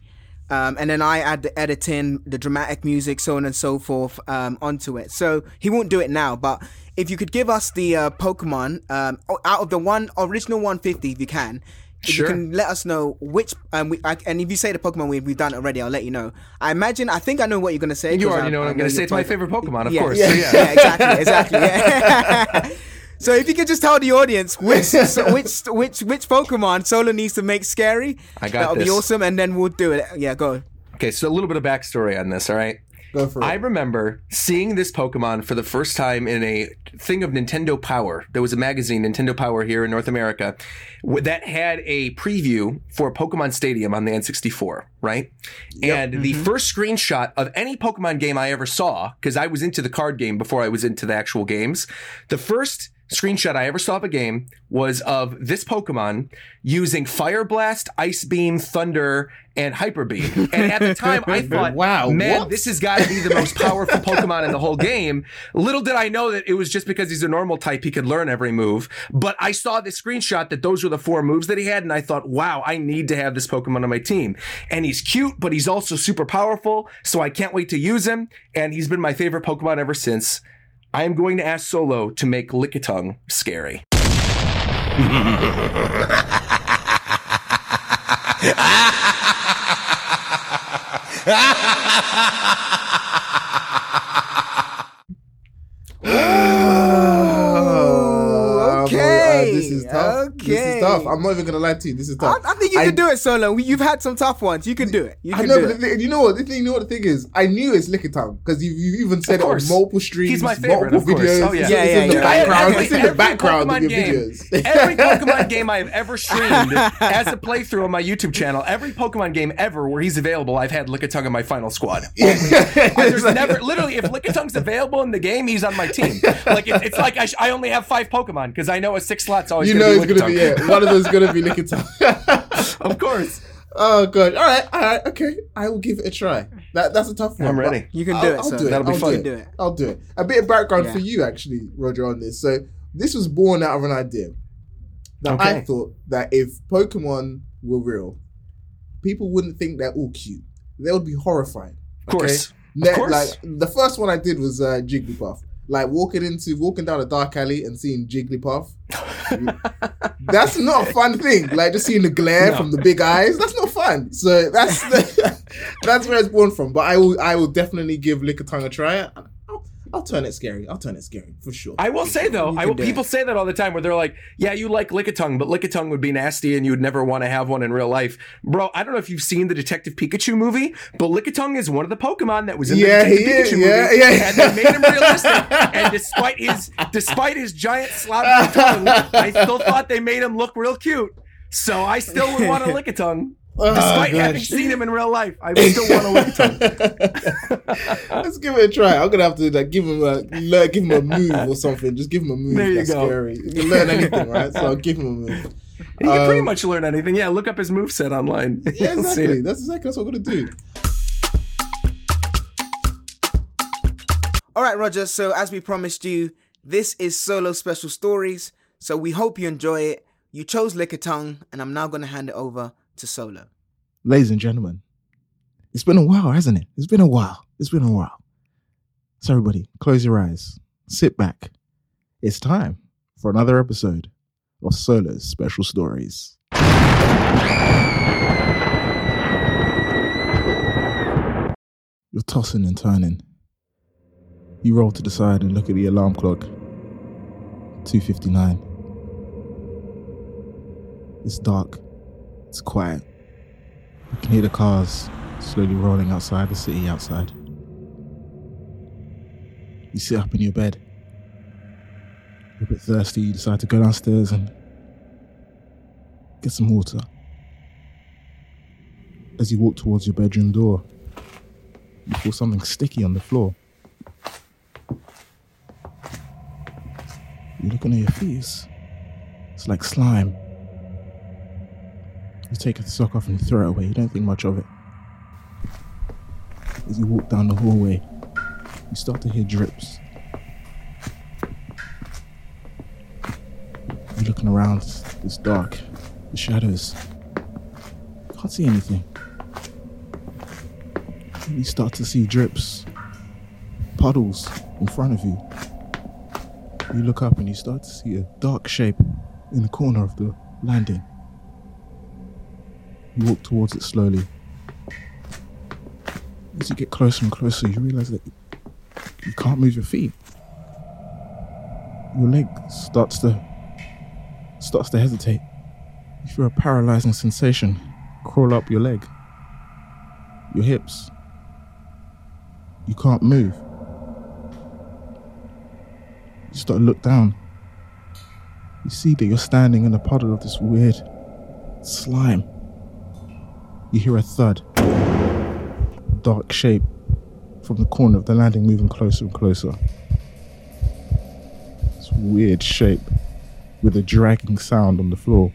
And then I add the editing, the dramatic music, so on and so forth, onto it. So he won't do it now, but if you could give us the Pokemon out of the original 150, if you can, you can let us know which. And if you say the Pokemon we've done already, I'll let you know. I think I know what you're going to say. You already know what I'm going to say. It's my favorite Pokemon, of course. Yeah, exactly. So if you could just tell the audience which Pokemon Solo needs to make scary, that'll be awesome, and then we'll do it. Yeah, go on. Okay, so a little bit of backstory on this, all right? Go for it. I remember seeing this Pokemon for the first time in a thing of Nintendo Power. There was a magazine, Nintendo Power, here in North America, that had a preview for Pokemon Stadium on the N64, right? Yep. And the first screenshot of any Pokemon game I ever saw, because I was into the card game before I was into the actual games, the first screenshot I ever saw of a game was of this Pokemon using Fire Blast, Ice Beam, Thunder, and Hyper Beam. And at the time, I thought, wow, man, this has got to be the most powerful Pokemon in the whole game. Little did I know that it was just because he's a normal type, he could learn every move. But I saw this screenshot that those were the 4 moves that he had, and I thought, wow, I need to have this Pokemon on my team. And he's cute, but he's also super powerful, so I can't wait to use him. And he's been my favorite Pokemon ever since. I am going to ask Solo to make Lickitung scary. This is tough. I'm not even going to lie to you. This is tough. I think think you can do it, Solo. You've had some tough ones. You can do it. You know what? The thing is, I knew it's Licking Town because you even said it on multiple streams. He's my favorite, of course. Videos. Oh, yeah. It's in the background of your videos. Every Pokemon game I have ever streamed as a playthrough on my YouTube channel, every Pokemon game ever where he's available, I've had Lickitung in my final squad. There's never, literally, if Lickitung's available in the game, he's on my team. Like, it's like I only have 5 Pokemon because I know a 6 slot's always going to be Lickitung. One of those is going to be Lickitung. Of course. Oh, God. All right. Okay. I will give it a try. That's a tough one. I'm ready. You can do it. I'll do it. That'll be fun. I'll do it. A bit of background for you, actually, Roger, on this. So this was born out of an idea that I thought that if Pokemon were real, people wouldn't think they're all cute. They would be horrified. Okay? Of course. Like, the first one I did was Jigglypuff. Like walking down a dark alley and seeing Jigglypuff. That's not a fun thing. Like just seeing the glare from the big eyes. That's not fun. So that's where it's born from. But I will definitely give Lickitung a try. I'll turn it scary. For sure. I will say though, people say that all the time where they're like, yeah, you like Lickitung, but Lickitung would be nasty and you would never want to have one in real life. Bro, I don't know if you've seen the Detective Pikachu movie, but Lickitung is one of the Pokemon that was in the Detective Pikachu movie. Yeah. And they made him realistic. And despite his giant slobbering tongue, I still thought they made him look real cute. So I still would want a Lickitung. Despite having seen him in real life, I still want to look at him. Let's give it a try. I'm gonna have to give him a move or something. Just give him a move. There you go. Scary. You can learn anything, right? So I'll give him a move. You can pretty much learn anything. Yeah, look up his moveset online. Yeah, exactly. That's what I'm gonna do. All right, Roger. So as we promised you, this is Solo Special Stories. So we hope you enjoy it. You chose Lickitung, and I'm now gonna hand it over to Solo. Ladies and gentlemen, it's been a while, hasn't it? So everybody, close your eyes, sit back. It's time for another episode of Solo's Special Stories. You're tossing and turning. You roll to the side and look at the alarm clock. 2:59. It's dark. It's quiet. You can hear the cars slowly rolling outside the city outside. You sit up in your bed. You're a bit thirsty. You decide to go downstairs and get some water. As you walk towards your bedroom door, you feel something sticky on the floor. You're looking at your feet. It's like slime. You take the sock off and you throw it away. You don't think much of it. As you walk down the hallway, you start to hear drips. You're looking around. It's dark. The shadows. Can't see anything. And you start to see drips. Puddles in front of you. You look up and you start to see a dark shape in the corner of the landing. You walk towards it slowly. As you get closer and closer, you realise that you can't move your feet. Your leg starts to hesitate. You feel a paralysing sensation crawl up your leg, your hips. You can't move. You start to look down. You see that you're standing in a puddle of this weird slime. You hear a thud. A dark shape from the corner of the landing moving closer and closer. This weird shape with a dragging sound on the floor.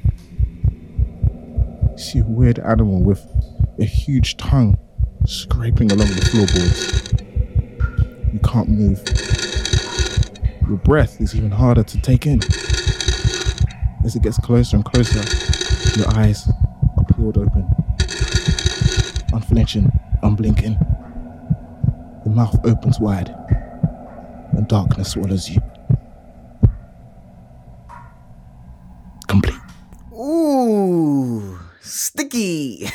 You see a weird animal with a huge tongue scraping along the floorboards. You can't move. Your breath is even harder to take in. As it gets closer and closer, your eyes are peeled open. Unflinching, unblinking. The mouth opens wide and darkness swallows you. Complete. Ooh, sticky.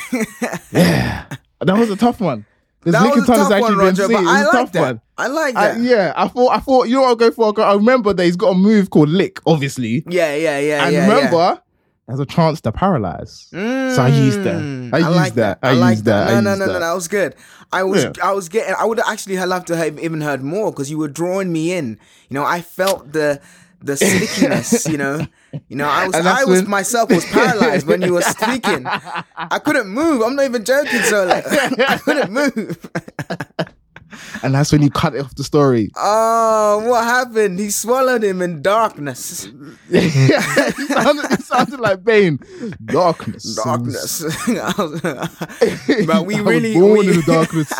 Yeah. That was a tough one. That was a tough one, Roger, but I like that. I like that. I thought, you know what I'll go for? I remember that he's got a move called Lick, obviously. Yeah. And remember... has a chance to paralyze. So I used that. I used that. No, that was good. I would actually love to have even heard more because you were drawing me in. You know, I felt the stickiness, you know, I was myself was paralyzed when you were speaking. I couldn't move. I'm not even joking. So I couldn't move. And that's when you cut it off the story. Oh, what happened? He swallowed him in darkness. Yeah, it sounded like Bane. Darkness. But we really born in the darkness.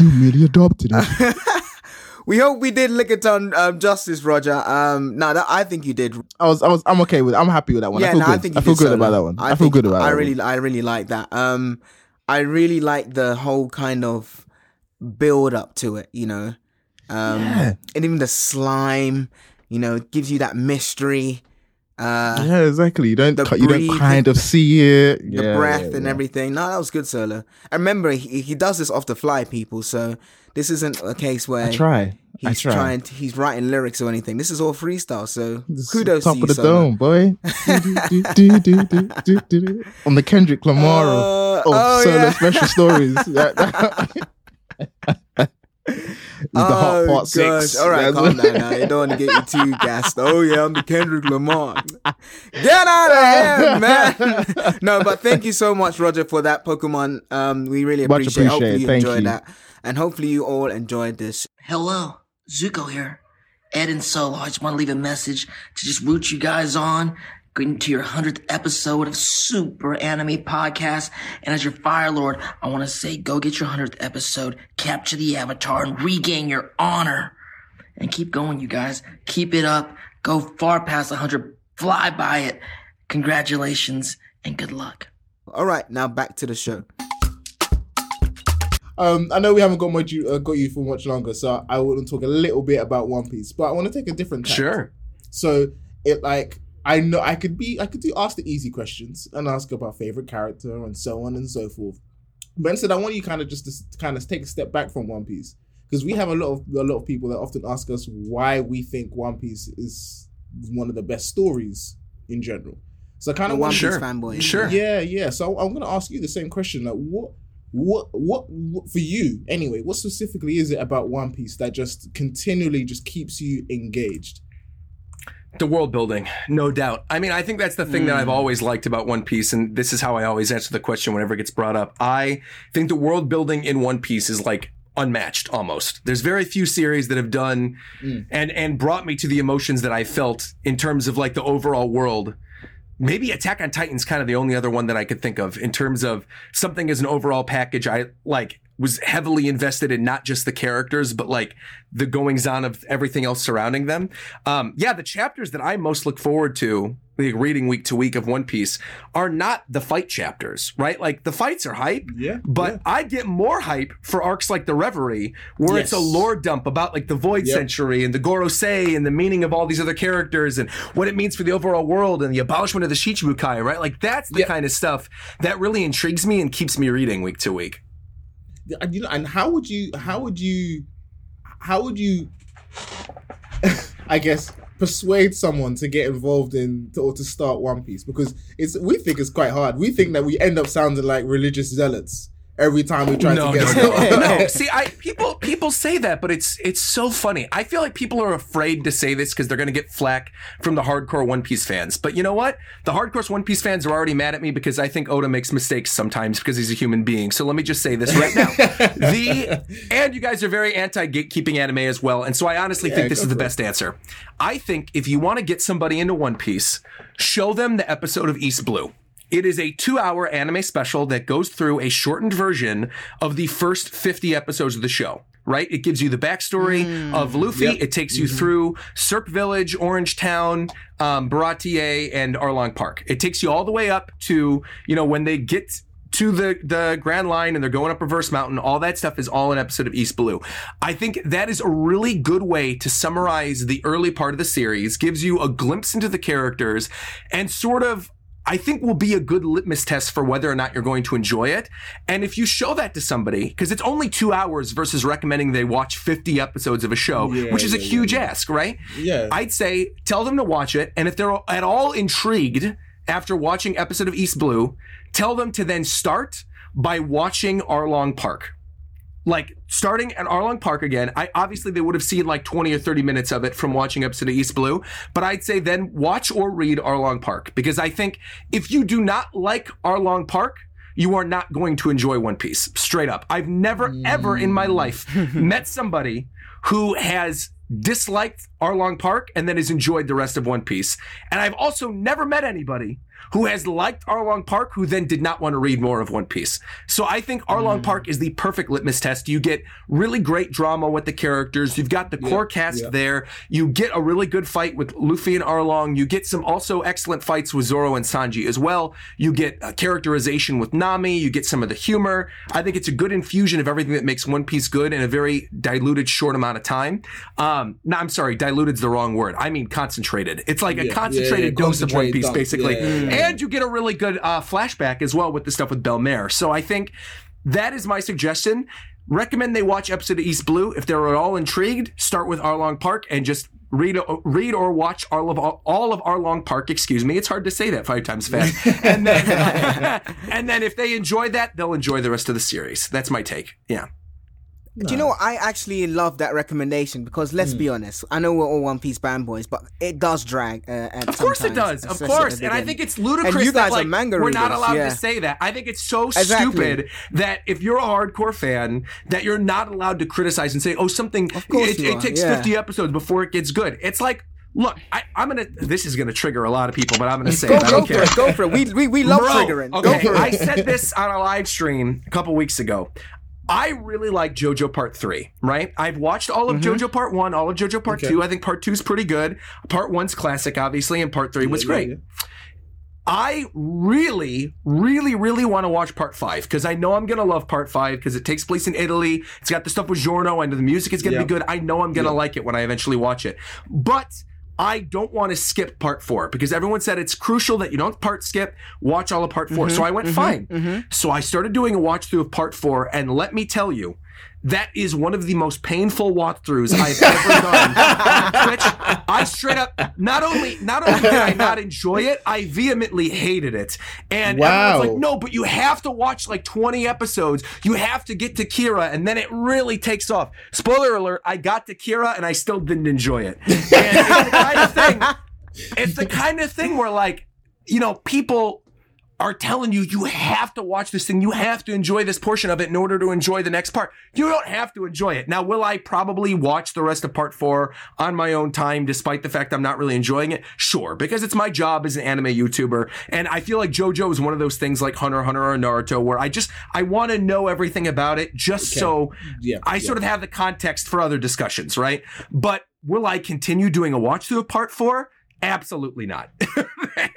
You really adopted it. We hope we did Lickitung justice, Roger. I think you did. I'm okay with it. I'm happy with that one. Yeah, I feel good about that one. I really like that. I really like the whole kind of build up to it, and even the slime, it gives you that mystery. Yeah, exactly. You don't kind of see it. Yeah, the breath and everything. No, that was good, Solo. And remember, he does this off the fly, people. So this isn't a case where he's writing lyrics or anything. This is all freestyle. So kudos to you, Solo. Top of the dome, boy. On the Kendrick Lamar Solo special stories. It's the hot part 6. Alright, calm down now. You don't want to get you too gassed. Oh yeah, I'm the Kendrick Lamar. Get out of here, man. No, but thank you so much, Roger, for that Pokemon. We really appreciate it. Hopefully you enjoyed that. And hopefully you all enjoyed this. Hello, Zuko here. Ed and Solo. I just want to leave a message to just root you guys on. Greeting to your 100th episode of Super Anime Podcast. And as your Fire Lord, I want to say go get your 100th episode, capture the avatar, and regain your honor. And keep going, you guys. Keep it up. Go far past 100. Fly by it. Congratulations and good luck. All right, now back to the show. I know we haven't got you for much longer, so I want to talk a little bit about One Piece, but I want to take a different tack. Sure. So it like... I know I could ask the easy questions and ask about favorite character and so on and so forth. But instead, I want you kind of just to kind of take a step back from One Piece, because we have a lot of people that often ask us why we think One Piece is one of the best stories in general. So I kind of One Piece fanboy. Sure. Yeah. So I'm going to ask you the same question. Like, what for you anyway? What specifically is it about One Piece that just continually just keeps you engaged? The world building, no doubt. I mean, I think that's the thing that I've always liked about One Piece, and this is how I always answer the question whenever it gets brought up. I think the world building in One Piece is like unmatched almost. There's very few series that have done and brought me to the emotions that I felt in terms of like the overall world. Maybe Attack on Titan's kind of the only other one that I could think of in terms of something as an overall package. I like was heavily invested in not just the characters, but like the goings on of everything else surrounding them. The chapters that I most look forward to, like reading week to week of One Piece, are not the fight chapters, right? Like the fights are hype, but I get more hype for arcs like the Reverie, where it's a lore dump about like the Void Century and the Gorosei and the meaning of all these other characters and what it means for the overall world and the abolishment of the Shichibukai, right? Like that's the kind of stuff that really intrigues me and keeps me reading week to week. And how would you I guess persuade someone to get involved in or to start One Piece? Because we think it's quite hard. We think that we end up sounding like religious zealots every time we try to get started. No. See, people say that, but it's so funny. I feel like people are afraid to say this because they're going to get flack from the hardcore One Piece fans. But you know what? The hardcore One Piece fans are already mad at me because I think Oda makes mistakes sometimes because he's a human being. So let me just say this right now. And you guys are very anti-gatekeeping anime as well. And so I honestly think this is the best answer. I think if you want to get somebody into One Piece, show them the episode of East Blue. It is a 2-hour anime special that goes through a shortened version of the first 50 episodes of the show, right? It gives you the backstory of Luffy. It takes you through Serp Village, Orange Town, Baratier, and Arlong Park. It takes you all the way up to, when they get to the Grand Line and they're going up Reverse Mountain. All that stuff is all an episode of East Blue. I think that is a really good way to summarize the early part of the series, gives you a glimpse into the characters, and sort of I think will be a good litmus test for whether or not you're going to enjoy it. And if you show that to somebody, because it's only 2 hours versus recommending they watch 50 episodes of a show, which is a huge ask, right? Yeah. I'd say tell them to watch it. And if they're at all intrigued after watching episode of East Blue, tell them to then start by watching Arlong Park. Like, starting at Arlong Park again, I obviously they would have seen like 20 or 30 minutes of it from watching episode of East Blue, but I'd say then watch or read Arlong Park, because I think if you do not like Arlong Park, you are not going to enjoy One Piece, straight up. I've never, ever in my life met somebody who has disliked Arlong Park and then has enjoyed the rest of One Piece. And I've also never met anybody who has liked Arlong Park who then did not want to read more of One Piece. So I think Arlong Park is the perfect litmus test. You get really great drama with the characters. You've got the core cast there. You get a really good fight with Luffy and Arlong. You get some also excellent fights with Zoro and Sanji as well. You get a characterization with Nami. You get some of the humor. I think it's a good infusion of everything that makes One Piece good in a very diluted short amount of time. No, I'm sorry, diluted's the wrong word. I mean concentrated. It's like a concentrated dose of One Piece, basically. And you get a really good flashback as well with the stuff with Belmare. So I think that is my suggestion. Recommend they watch episode of East Blue. If they're at all intrigued, start with Arlong Park and just read or watch all of Arlong Park, excuse me. It's hard to say that 5 times fast. And then, and then if they enjoy that, they'll enjoy the rest of the series. That's my take. Yeah. No. Do you know what? I actually love that recommendation because let's be honest. I know we're all One Piece fanboys, but it does drag. Of course it does. Of course. And I think it's ludicrous and you guys that like, we're not allowed to say that. I think it's so stupid that if you're a hardcore fan, that you're not allowed to criticize and say, oh, something, it takes 50 episodes before it gets good. It's like, look, I'm gonna. This is gonna trigger a lot of people, but I'm gonna say it. I don't care. Go for it. We love triggering. Okay, go for it. I said this on a live stream a couple weeks ago. I really like JoJo Part 3, right? I've watched all of JoJo Part 1, all of JoJo Part 2. I think Part 2 is pretty good. Part 1's classic, obviously, and Part 3 was great. I really, really, really want to watch Part 5 because I know I'm going to love Part 5 because it takes place in Italy. It's got the stuff with Giorno. I know the music is going to be good. I know I'm going to like it when I eventually watch it. But I don't want to skip Part 4 because everyone said it's crucial that you don't part skip, watch all of Part 4. So I went, fine. So I started doing a watch through of Part 4, and let me tell you, that is one of the most painful walkthroughs I've ever done on Twitch. I straight up, not only did I not enjoy it, I vehemently hated it. And everyone's like, no, but you have to watch like 20 episodes. You have to get to Kira, and then it really takes off. Spoiler alert, I got to Kira, and I still didn't enjoy it. And it's the kind of thing where, like, you know, people are telling you, you have to watch this thing. You have to enjoy this portion of it in order to enjoy the next part. You don't have to enjoy it. Now, will I probably watch the rest of Part 4 on my own time, despite the fact I'm not really enjoying it? Sure, because it's my job as an anime YouTuber. And I feel like JoJo is one of those things like Hunter x Hunter or Naruto where I want to know everything about it just so I sort of have the context for other discussions, right? But will I continue doing a watch through of Part 4? Absolutely not. I'm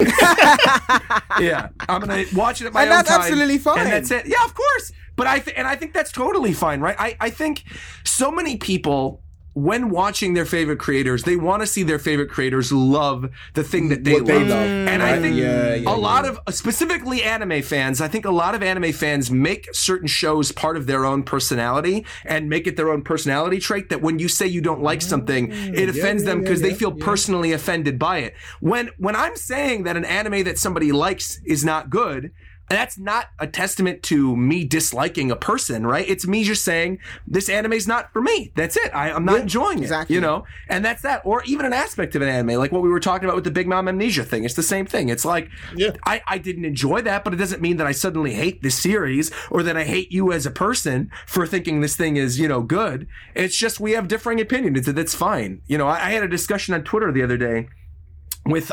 gonna watch it at my own time. And that's absolutely fine. And that's it. Yeah, of course. But I think that's totally fine, right? I think so many people, when watching their favorite creators, they want to see their favorite creators love the thing that they love. And I think a lot of, specifically anime fans, I think a lot of anime fans make certain shows part of their own personality and make it their own personality trait that when you say you don't like something, it offends them because they feel personally offended by it. When I'm saying that an anime that somebody likes is not good, that's not a testament to me disliking a person, right? It's me just saying, this anime's not for me. That's it. I'm not enjoying it, you know? And that's that. Or even an aspect of an anime, like what we were talking about with the Big Mom Amnesia thing. It's the same thing. It's like, I didn't enjoy that, but it doesn't mean that I suddenly hate this series or that I hate you as a person for thinking this thing is, you know, good. It's just we have differing opinions. That's fine. You know, I had a discussion on Twitter the other day with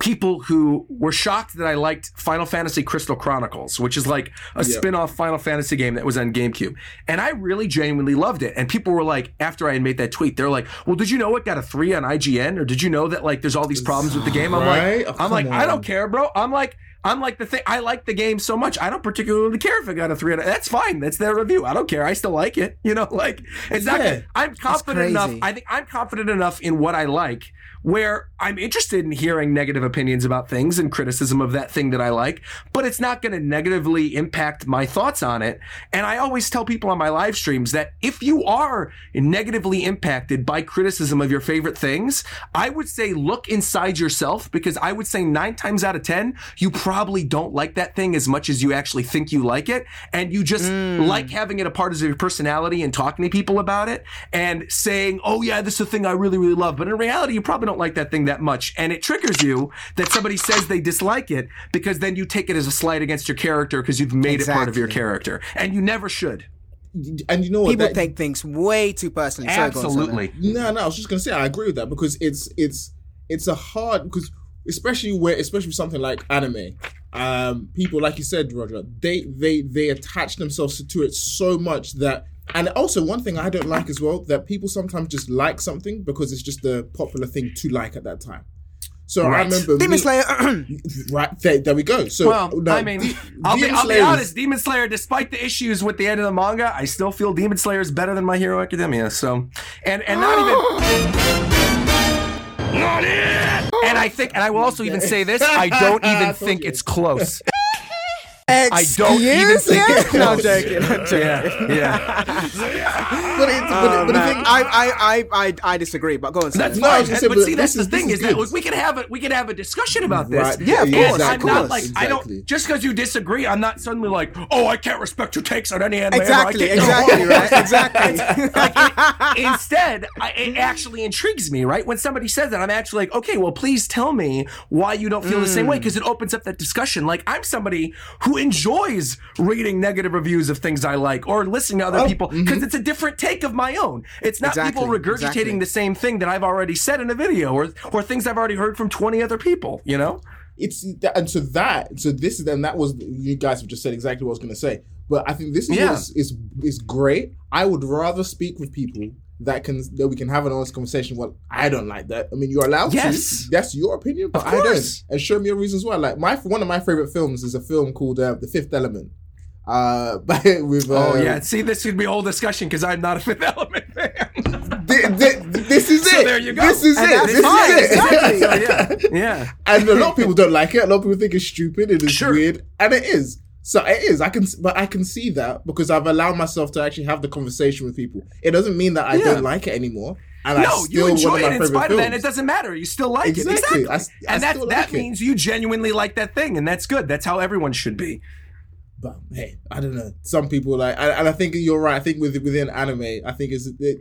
people who were shocked that I liked Final Fantasy Crystal Chronicles, which is like a spin-off Final Fantasy game that was on GameCube. And I really genuinely loved it. And people were like, after I had made that tweet, they're like, well, did you know it got a 3 on IGN? Or did you know that like there's all these problems with the game? I'm like, I don't care, bro. I'm like, I'm like the thing. I like the game so much. I don't particularly care if it got a 3 out of 10. That's fine. That's their review. I don't care. I still like it. You know, like it's not. Yeah, I'm confident enough. I think I'm confident enough in what I like, where I'm interested in hearing negative opinions about things and criticism of that thing that I like, but it's not going to negatively impact my thoughts on it. And I always tell people on my live streams that if you are negatively impacted by criticism of your favorite things, I would say look inside yourself, because I would say 9 times out of 10, you probably don't like that thing as much as you actually think you like it. And you just like having it a part of your personality and talking to people about it and saying, oh yeah, this is a thing I really, really love. But in reality, you probably don't like that thing that much, and it triggers you that somebody says they dislike it, because then you take it as a slight against your character because you've made it part of your character, and you never should. And you know what? People take things way too personally. Absolutely. No, I was just gonna say I agree with that, because it's a hard, because especially with something like anime, people, like you said, Roger, they attach themselves to it so much that. And also, one thing I don't like as well, that people sometimes just like something because it's just the popular thing to like at that time. So right. I remember Demon Slayer. Right, there we go. So I'll be honest, Demon Slayer, despite the issues with the end of the manga, I still feel Demon Slayer is better than My Hero Academia. So, and not it. And I think, and I will also even say this, I don't even think it's close. I don't even think it's close. No, I'm joking. Yeah. But I disagree. But go on. That's fine. But see, that's the thing, we can have a discussion about this. Right. Yeah, of course. I'm not like I don't, just because you disagree, I'm not suddenly like, oh, I can't respect your takes on any anime. Exactly. Like, instead, it actually intrigues me. Right, when somebody says that, I'm actually like, okay, well, please tell me why you don't feel the same way, because it opens up that discussion. Like, I'm somebody who enjoys reading negative reviews of things I like or listening to other people, because it's a different take of my own. It's not people regurgitating the same thing that I've already said in a video or things I've already heard from 20 other people, you know? You guys have just said exactly what I was going to say. But I think this is great. I would rather speak with people that we can have an honest conversation. Well, I don't like that. I mean, you're allowed to. That's your opinion, but I don't. And show me your reasons why. Like one of my favorite films is a film called The Fifth Element. See, this could be a whole discussion because I'm not a Fifth Element fan. This is it. So there you go. This is it. Exactly. So, yeah. And a lot of people don't like it. A lot of people think it's stupid. It is weird, and it is. So it is. I can see that because I've allowed myself to actually have the conversation with people. It doesn't mean that I don't like it anymore. And no, you enjoy it in spite of that, and it doesn't matter. You still like it. Exactly. That means you genuinely like that thing, and that's good. That's how everyone should be. But hey, I don't know. Some people like, and I think you're right. I think within anime, I think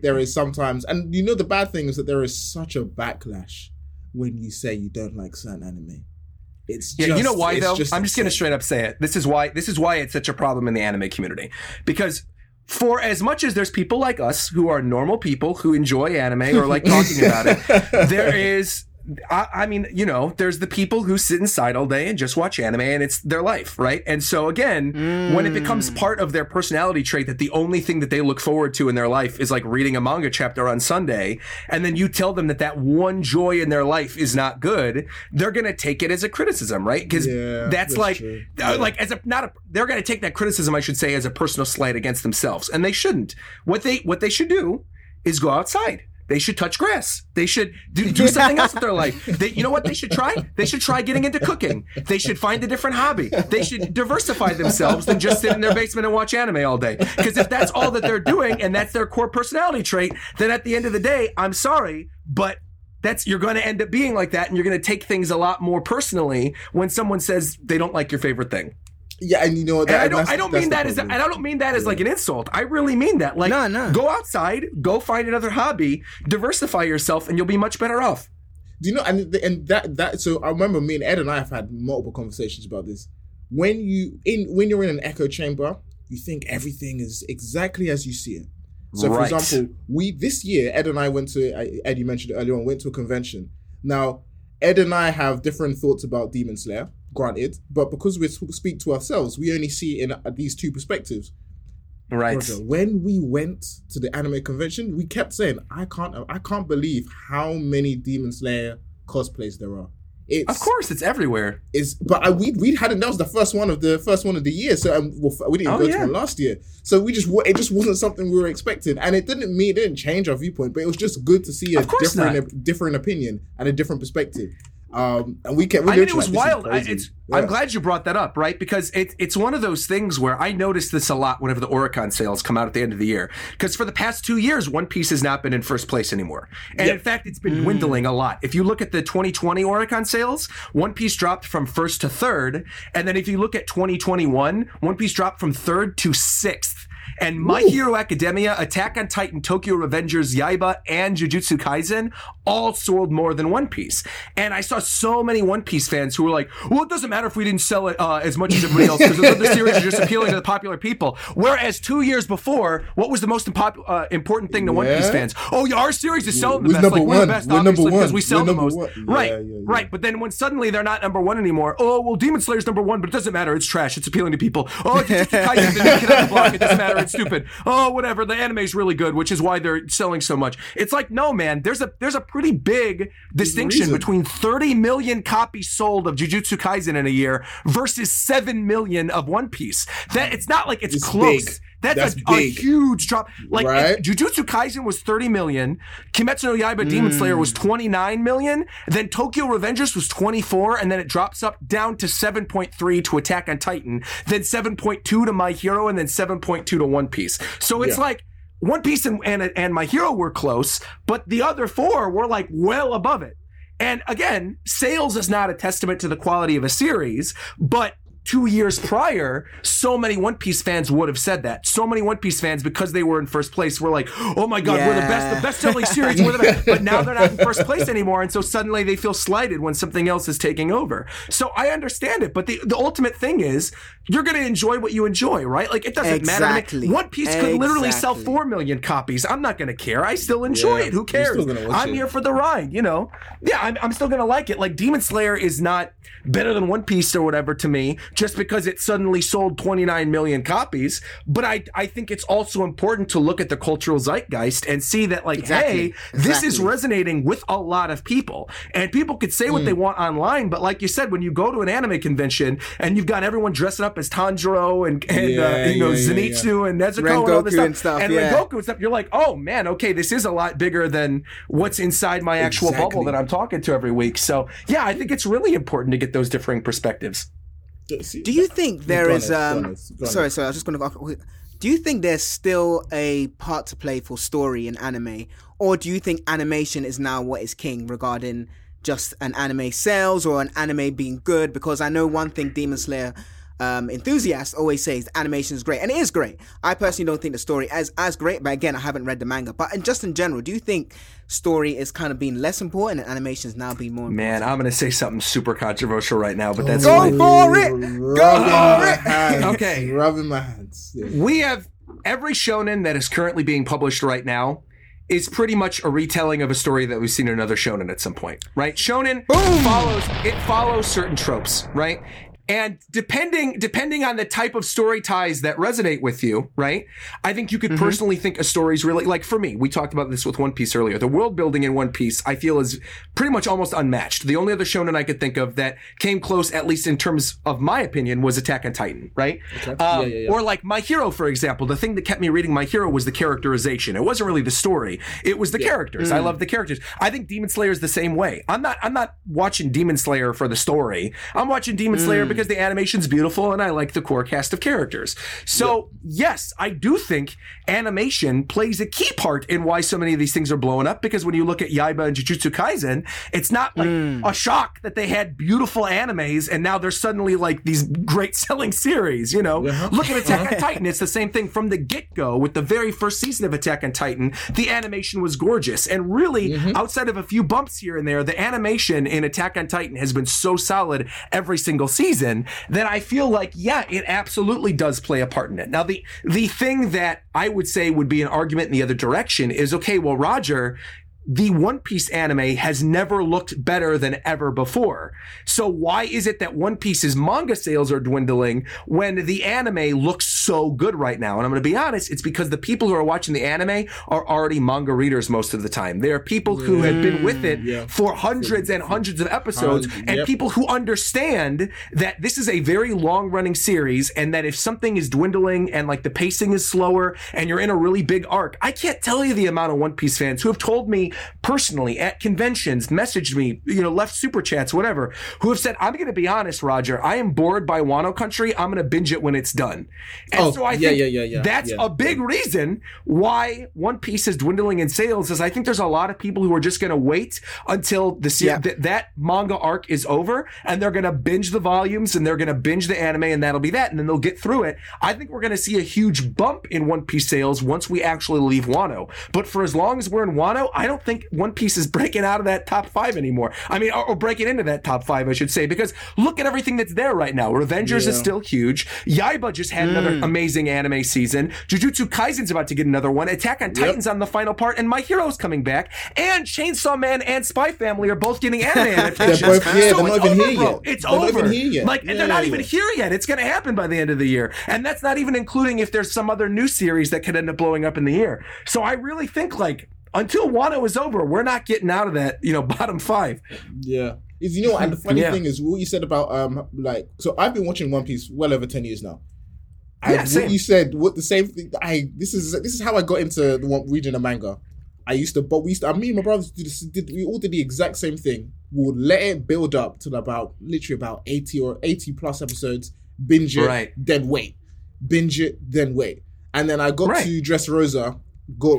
there is sometimes, and you know, the bad thing is that there is such a backlash when you say you don't like certain anime. You know why though? I'm just gonna straight up say it. This is why it's such a problem in the anime community. Because for as much as there's people like us who are normal people who enjoy anime or like talking about it, there is there's the people who sit inside all day and just watch anime and it's their life, right? And so again, when it becomes part of their personality trait that the only thing that they look forward to in their life is like reading a manga chapter on Sunday, and then you tell them that one joy in their life is not good, they're going to take it as a criticism, right? Because that's like, true. They're going to take that criticism, I should say, as a personal slight against themselves, and they shouldn't. What they should do is go outside. They should touch grass. They should do something else with their life. You know what they should try? They should try getting into cooking. They should find a different hobby. They should diversify themselves than just sit in their basement and watch anime all day. Because if that's all that they're doing and that's their core personality trait, then at the end of the day, I'm sorry, but you're going to end up being like that, and you're going to take things a lot more personally when someone says they don't like your favorite thing. Yeah, and you know what? I don't mean that as like an insult. I really mean that. Like, no. Go outside, go find another hobby, diversify yourself, and you'll be much better off. Do you know? So I remember me and Ed and I have had multiple conversations about this. When you're in an echo chamber, you think everything is exactly as you see it. So, for example, this year Ed and I Ed, you mentioned it earlier on, went to a convention. Now, Ed and I have different thoughts about Demon Slayer. Granted, but because we speak to ourselves, we only see in these two perspectives. Right. Roger, when we went to the anime convention, we kept saying, "I can't believe how many Demon Slayer cosplays there are. It's, of course, it's everywhere. It's but we hadn't. That was the first one of the year. So we didn't go to one last year. So it just wasn't something we were expecting, and it didn't change our viewpoint. But it was just good to see a different opinion and a different perspective. And we kept. I mean, it was wild. I'm glad you brought that up, right? Because it's one of those things where I notice this a lot whenever the Oricon sales come out at the end of the year. Because for the past 2 years, One Piece has not been in first place anymore, and in fact, it's been dwindling a lot. If you look at the 2020 Oricon sales, One Piece dropped from first to third, and then if you look at 2021, One Piece dropped from third to sixth. And My Hero Academia, Attack on Titan, Tokyo Revengers, Yaiba, and Jujutsu Kaisen all sold more than One Piece. And I saw so many One Piece fans who were like, well, it doesn't matter if we didn't sell it as much as everybody else because those other series are just appealing to the popular people. Whereas 2 years before, what was the most important thing to One Piece fans? Oh, our series is selling the best. Like, we're the best, obviously, because we sell the most. Right. But then when suddenly they're not number one anymore, oh, well, Demon Slayer's number one, but it doesn't matter. It's trash. It's appealing to people. Oh, Jujutsu Kaisen's the new kid on the block. It doesn't matter. It's stupid. Oh, whatever. The anime's really good, which is why they're selling so much. It's like, no, man. There's a pretty big distinction between 30 million copies sold of Jujutsu Kaisen in a year versus 7 million of One Piece. That it's not like it's close. Big. That's a huge drop. Like, right? Jujutsu Kaisen was 30 million. Kimetsu no Yaiba Demon Slayer was 29 million. Then Tokyo Revengers was 24. And then it drops up down to 7.3 to Attack on Titan. Then 7.2 to My Hero. And then 7.2 to One Piece. So it's like One Piece and My Hero were close. But the other four were like well above it. And again, sales is not a testament to the quality of a series. But 2 years prior, so many One Piece fans would have said that. So many One Piece fans, because they were in first place, were like, oh my God, we're the best-selling series. We're the best. But now they're not in first place anymore. And so suddenly they feel slighted when something else is taking over. So I understand it. But the ultimate thing is you're going to enjoy what you enjoy, right? Like, it doesn't matter to me. One Piece could literally sell 4 million copies. I'm not going to care. I still enjoy it. Who cares? I'm here for the ride, you know? Yeah, I'm still going to like it. Like, Demon Slayer is not better than One Piece or whatever to me, just because it suddenly sold 29 million copies. But I think it's also important to look at the cultural zeitgeist and see that, like, this is resonating with a lot of people. And people could say what they want online, but like you said, when you go to an anime convention and you've got everyone dressing up as Tanjiro and Zenitsu and Nezuko Rengoku and all this stuff and Rengoku and stuff, you're like, oh man, okay, this is a lot bigger than what's inside my actual bubble that I'm talking to every week. So yeah, I think it's really important to get those differing perspectives. Do you think there is Sorry, I was just going to. Do you think there's still a part to play for story in anime, or do you think animation is now what is king regarding just an anime sales or an anime being good? Because I know one thing Demon Slayer enthusiasts always say is animation is great, and it is great. I personally don't think the story is as great, but again, I haven't read the manga. But just in general, do you think story is kind of being less important and animation is now being more important? Man, I'm going to say something super controversial right now, but that's... Go for it! Okay. Rubbing my hands. Yeah. We have every shonen that is currently being published right now is pretty much a retelling of a story that we've seen in another shonen at some point, right? Shonen follows certain tropes, right? And depending on the type of story ties that resonate with you, right? I think you could personally think a story's really, like, for me, we talked about this with One Piece earlier. The world building in One Piece, I feel, is pretty much almost unmatched. The only other shonen I could think of that came close, at least in terms of my opinion, was Attack on Titan, right? Okay. Or like My Hero, for example. The thing that kept me reading My Hero was the characterization. It wasn't really the story. It was the characters. I love the characters. I think Demon Slayer is the same way. I'm not watching Demon Slayer for the story. I'm watching Demon Slayer because the animation's beautiful and I like the core cast of characters. So yes, I do think animation plays a key part in why so many of these things are blowing up, because when you look at Yaiba and Jujutsu Kaisen, it's not like a shock that they had beautiful animes and now they're suddenly like these great selling series, you know? Yeah. Look at Attack on Titan. It's the same thing from the get-go. With the very first season of Attack on Titan, the animation was gorgeous. And really, outside of a few bumps here and there, the animation in Attack on Titan has been so solid every single season that I feel like, yeah, it absolutely does play a part in it. Now, the thing that I would say would be an argument in the other direction is, okay, well, Roger, the One Piece anime has never looked better than ever before. So why is it that One Piece's manga sales are dwindling when the anime looks so good right now. And I'm going to be honest, it's because the people who are watching the anime are already manga readers most of the time. There are people who have been with it for hundreds and hundreds of episodes and people who understand that this is a very long-running series and that if something is dwindling and like the pacing is slower and you're in a really big arc, I can't tell you the amount of One Piece fans who have told me personally at conventions, messaged me, you know, left super chats, whatever, who have said, I'm going to be honest, Roger, I am bored by Wano Country. I'm going to binge it when it's done. And so I think that's a big reason why One Piece is dwindling in sales, is I think there's a lot of people who are just going to wait until the that manga arc is over, and they're going to binge the volumes and they're going to binge the anime, and that'll be that, and then they'll get through it. I think we're going to see a huge bump in One Piece sales once we actually leave Wano. But for as long as we're in Wano, I don't think One Piece is breaking out of that top five anymore. I mean, or breaking into that top five, I should say, because look at everything that's there right now. Revengers is still huge. Yaiba just had another amazing anime season. Jujutsu Kaisen's about to get another one. Attack on Titan's on the final part, and My Hero's coming back. And Chainsaw Man and Spy Family are both getting anime adaptations. They're not even here yet. Like, and they're not even here yet. It's going to happen by the end of the year. And that's not even including if there's some other new series that could end up blowing up in the year. So I really think, like, until Wano is over, we're not getting out of that, you know, bottom five. Yeah. You know, and the funny thing is what you said about, like, so I've been watching One Piece well over 10 years now. This is how I got into reading a manga. Me and my brothers we all did the exact same thing. We would let it build up to about 80 plus episodes, binge it, then wait. Binge it, then wait. And then I got to Dressrosa.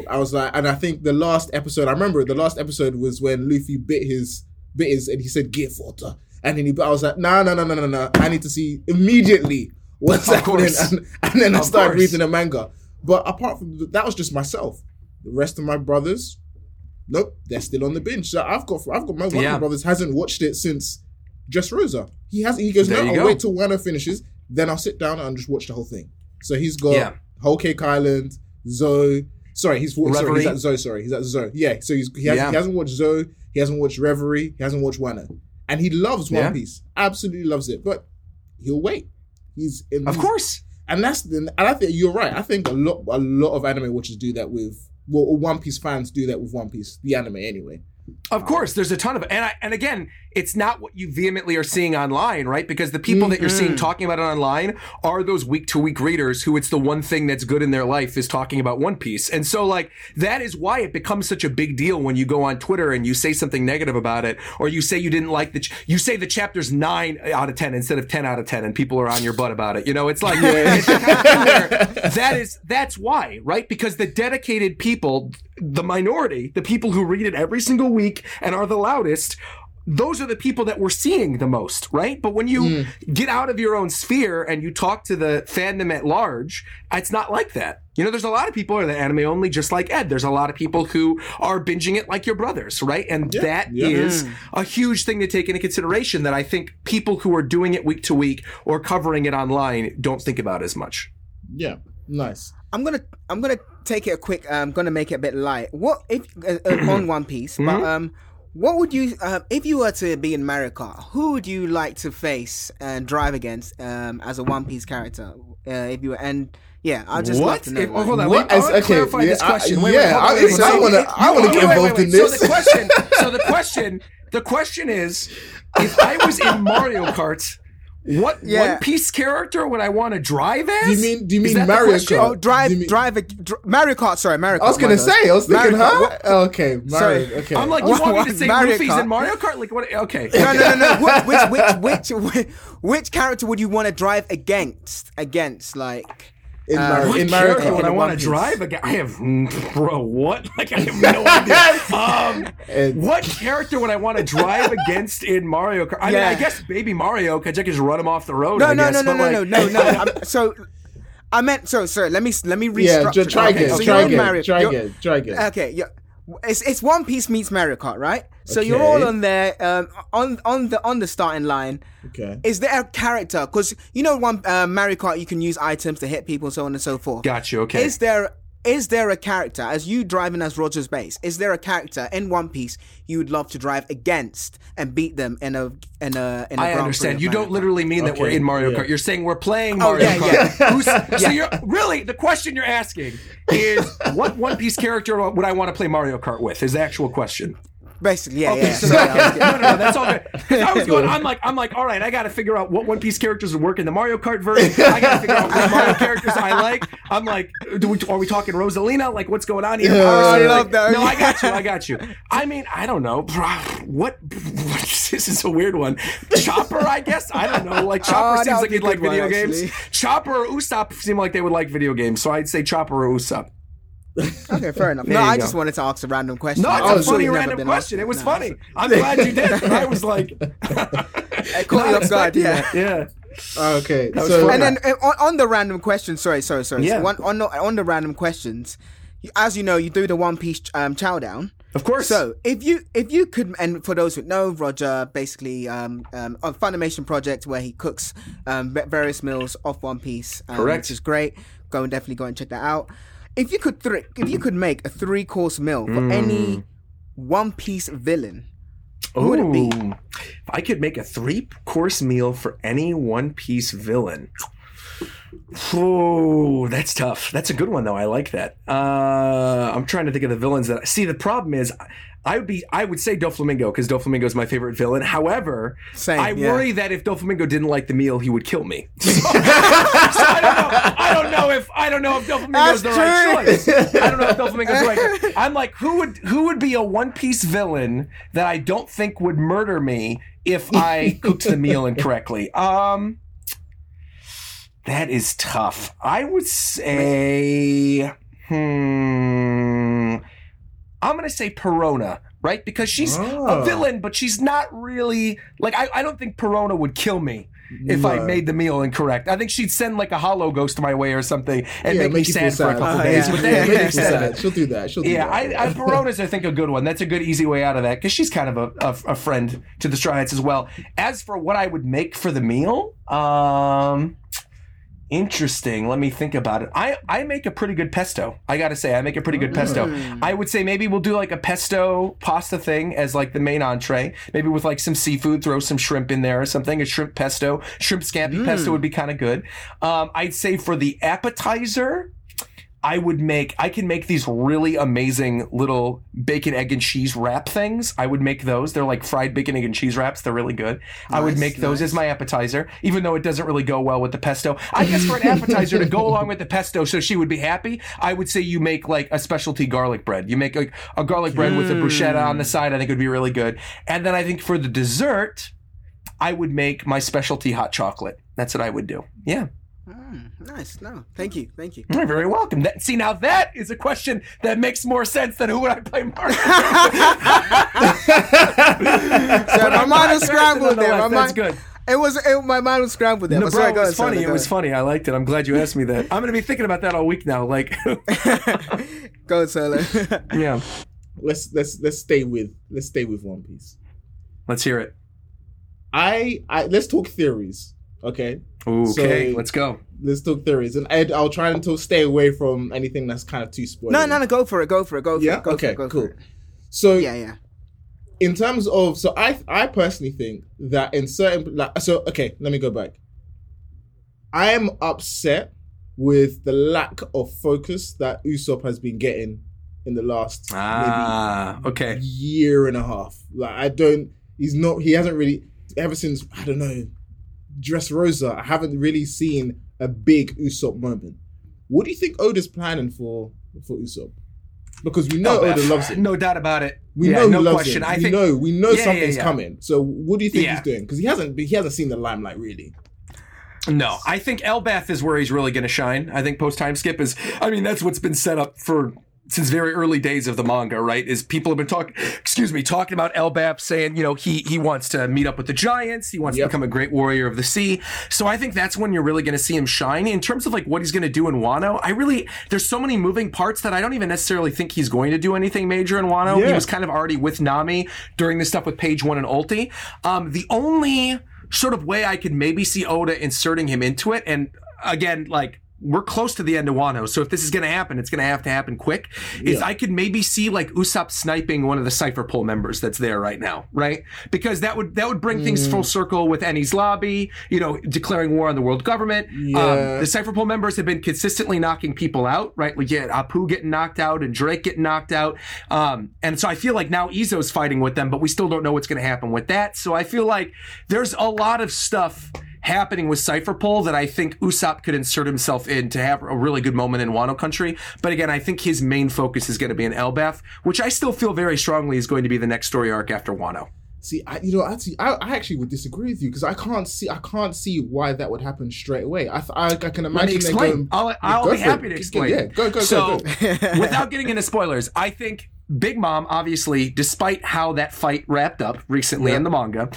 I was like, and I think the last episode, I remember the last episode was when Luffy bit his and he said, "Get water." And then I was like, no. I need to see immediately what's happening. And then I started reading the manga. But apart from that, was just myself. The rest of my brothers, nope, they're still on the binge. So I've got my one of my brothers hasn't watched it since Dressrosa. He goes, I'll wait till Wano finishes, then I'll sit down and just watch the whole thing. So he's got Whole Cake Island, Zoe. He's at Zoe. Yeah, so he hasn't watched Zoe, he hasn't watched Reverie, he hasn't watched Wano. And he loves One Piece, absolutely loves it, but he'll wait. Of course. And I think you're right. I think a lot of anime watchers do that One Piece fans do that with One Piece, the anime anyway. Of course, there's a ton of it. And again, it's not what you vehemently are seeing online, right? Because the people that you're seeing talking about it online are those week-to-week readers who it's the one thing that's good in their life is talking about One Piece. And so, like, that is why it becomes such a big deal when you go on Twitter and you say something negative about it, or you say you didn't like you say the chapter's 9 out of 10 instead of 10 out of 10, and people are on your butt about it. You know, it's like, it's the kind of thing where that's why, right? Because the dedicated people, the minority, the people who read it every single week and are the loudest, those are the people that we're seeing the most, right? But when you get out of your own sphere and you talk to the fandom at large, it's not like that. You know, there's a lot of people who are the anime only, just like Ed. There's a lot of people who are binging it like your brothers, right? And that is a huge thing to take into consideration that I think people who are doing it week to week or covering it online don't think about as much. Yeah, nice. I'm gonna take it make it a bit light. What if on One Piece? But what would you if you were to be in America? Who would you like to face and drive against as a One Piece character? If you were, and I'd just like to know. Clarify this question. I want to get involved in this. So the question is, if I was in Mario Kart, what One Piece character would I want to drive as? Do you mean Mario Kart? Oh, Mario Kart. Sorry, Mario Kart. I was thinking, okay, Mario. Sorry. Okay. I'm like, you want me to say Luffy's in Mario Kart? Like, what? Okay. No. Which character would you want to drive against? Like. In Mario would I want to drive again? I have no idea. What character would I want to drive against in Mario Kart? I mean, I guess Baby Mario, because I just run him off the road. No. Let me restructure. Yeah, try again. Okay, yeah. It's One Piece meets Mario Kart, right? So you're all on there, on the starting line. Okay. Is there a character? Because you know, Mario Kart, you can use items to hit people, so on and so forth. Got you. Okay. Is there Is there a character, as you driving as Roger Space, is there a character in One Piece you would love to drive against and beat them in a I understand. You don't literally mean that we're in Mario Kart. You're saying we're playing Mario Kart. Yeah. So you're, really, the question you're asking is, what One Piece character would I want to play Mario Kart with? Is the actual question. Basically, yeah. So, no, that's all good. I was going, I'm like, all right, I got to figure out what One Piece characters would work in the Mario Kart version. I got to figure out what Mario characters I like. I'm like, are we talking Rosalina? Like, what's going on here? I love that. No, I got you. I mean, I don't know. What? This is a weird one. Chopper, I guess. I don't know. Like, Chopper seems like he'd like video games. Chopper or Usopp seem like they would like video games. So I'd say Chopper or Usopp. Okay, fair enough. No, I just wanted to ask a random question. No, it's a funny random question. It was funny. I'm glad you did. I was like, caught you off guard. Yeah. Okay. So, and then on the random question, sorry. Yeah. So on the random questions, as you know, you do the One Piece chow down. Of course. So if you could, and for those who know, Roger basically a Funimation project where he cooks various meals off One Piece. Correct. Which is great. Definitely go and check that out. If you could if you could make a 3-course meal for any One Piece villain, who would it be? If I could make a 3-course meal for any One Piece villain. Oh, that's tough. That's a good one, though. I like that. I'm trying to think of the villains that I see. The problem is, I would say Doflamingo, because Doflamingo is my favorite villain. However, I worry that if Doflamingo didn't like the meal, he would kill me. So I don't know if Doflamingo's the right choice. I don't know if Doflamingo's the right choice. I'm like, who would be a One Piece villain that I don't think would murder me if I cooked the meal incorrectly? That is tough. I would say, I'm going to say Perona, right? Because she's a villain, but she's not really... Like, I don't think Perona would kill me if I made the meal incorrect. I think she'd send, like, a hollow ghost my way or something and make me sad for a couple days. Yeah. But sad. She'll do that. She'll do that. Perona's, I think, a good one. That's a good, easy way out of that, because she's kind of a friend to the Straw Hats as well. As for what I would make for the meal... Interesting. Let me think about it. I make a pretty good pesto. I gotta say, I make a pretty good pesto. I would say maybe we'll do like a pesto pasta thing as like the main entree, maybe with like some seafood, throw some shrimp in there or something, a shrimp pesto. Shrimp scampi pesto would be kind of good. I'd say for the appetizer, I can make these really amazing little bacon, egg, and cheese wrap things. I would make those. They're like fried bacon, egg, and cheese wraps. They're really good. Nice, I would make those as my appetizer, even though it doesn't really go well with the pesto. I guess for an appetizer to go along with the pesto so she would be happy, I would say you make like a specialty garlic bread. You make like a garlic bread with a bruschetta on the side. I think it would be really good. And then I think for the dessert, I would make my specialty hot chocolate. That's what I would do. Yeah. Nice. No, thank you. You're very welcome. See, now that is a question that makes more sense than who would I play Mario. So my mind was scrambled there. My mind was scrambled there. No, bro, it was funny. It was funny. I liked it. I'm glad you asked me that. I'm going to be thinking about that all week now. Like, go Solo. Yeah. Let's stay with One Piece. Let's hear it. Let's talk theories. Okay, so, let's go. Let's talk theories, and Ed, I'll try and stay away from anything that's kind of too spoilery. No, go for it. Okay, cool. So yeah. In terms of, so I personally think that in certain, let me go back. I am upset with the lack of focus that Usopp has been getting in the last maybe year and a half. Like he hasn't really, ever since, I don't know, Dressrosa, I haven't really seen a big Usopp moment. What do you think Oda's planning for Usopp? Because we know Oda loves it. No doubt about it. We know he loves it. We know something's coming. So what do you think he's doing? Because he hasn't seen the limelight really. No, I think Elbaf is where he's really going to shine. I think post time skip is. I mean, that's what's been set up for. Since very early days of the manga, right, is people have been talking about Elbaf, saying, you know, he wants to meet up with the giants. He wants to become a great warrior of the sea. So I think that's when you're really going to see him shine. In terms of, like, what he's going to do in Wano, there's so many moving parts that I don't even necessarily think he's going to do anything major in Wano. Yeah. He was kind of already with Nami during this stuff with Page One and Ulti. The only sort of way I could maybe see Oda inserting him into it, and again, like, we're close to the end of Wano, so if this is going to happen, it's going to happen quick. Yeah. I could maybe see like Usopp sniping one of the Cypher Pole members that's there right now, right? Because that would bring things full circle with Enies Lobby, you know, declaring war on the world government. Yeah. The Cypher Pole members have been consistently knocking people out, right? Like Apu getting knocked out and Drake getting knocked out. And so I feel like now Izo's fighting with them, but we still don't know what's going to happen with that. So I feel like there's a lot of stuff happening with Cypher Pole that I think Usopp could insert himself in to have a really good moment in Wano Country. But again, I think his main focus is going to be in Elbaf, which I still feel very strongly is going to be the next story arc after Wano. See, I actually would disagree with you because I can't see why that would happen straight away. I can imagine. Let me explain. I'll be happy to explain. Yeah, go. Without getting into spoilers, I think Big Mom, obviously, despite how that fight wrapped up recently in the manga,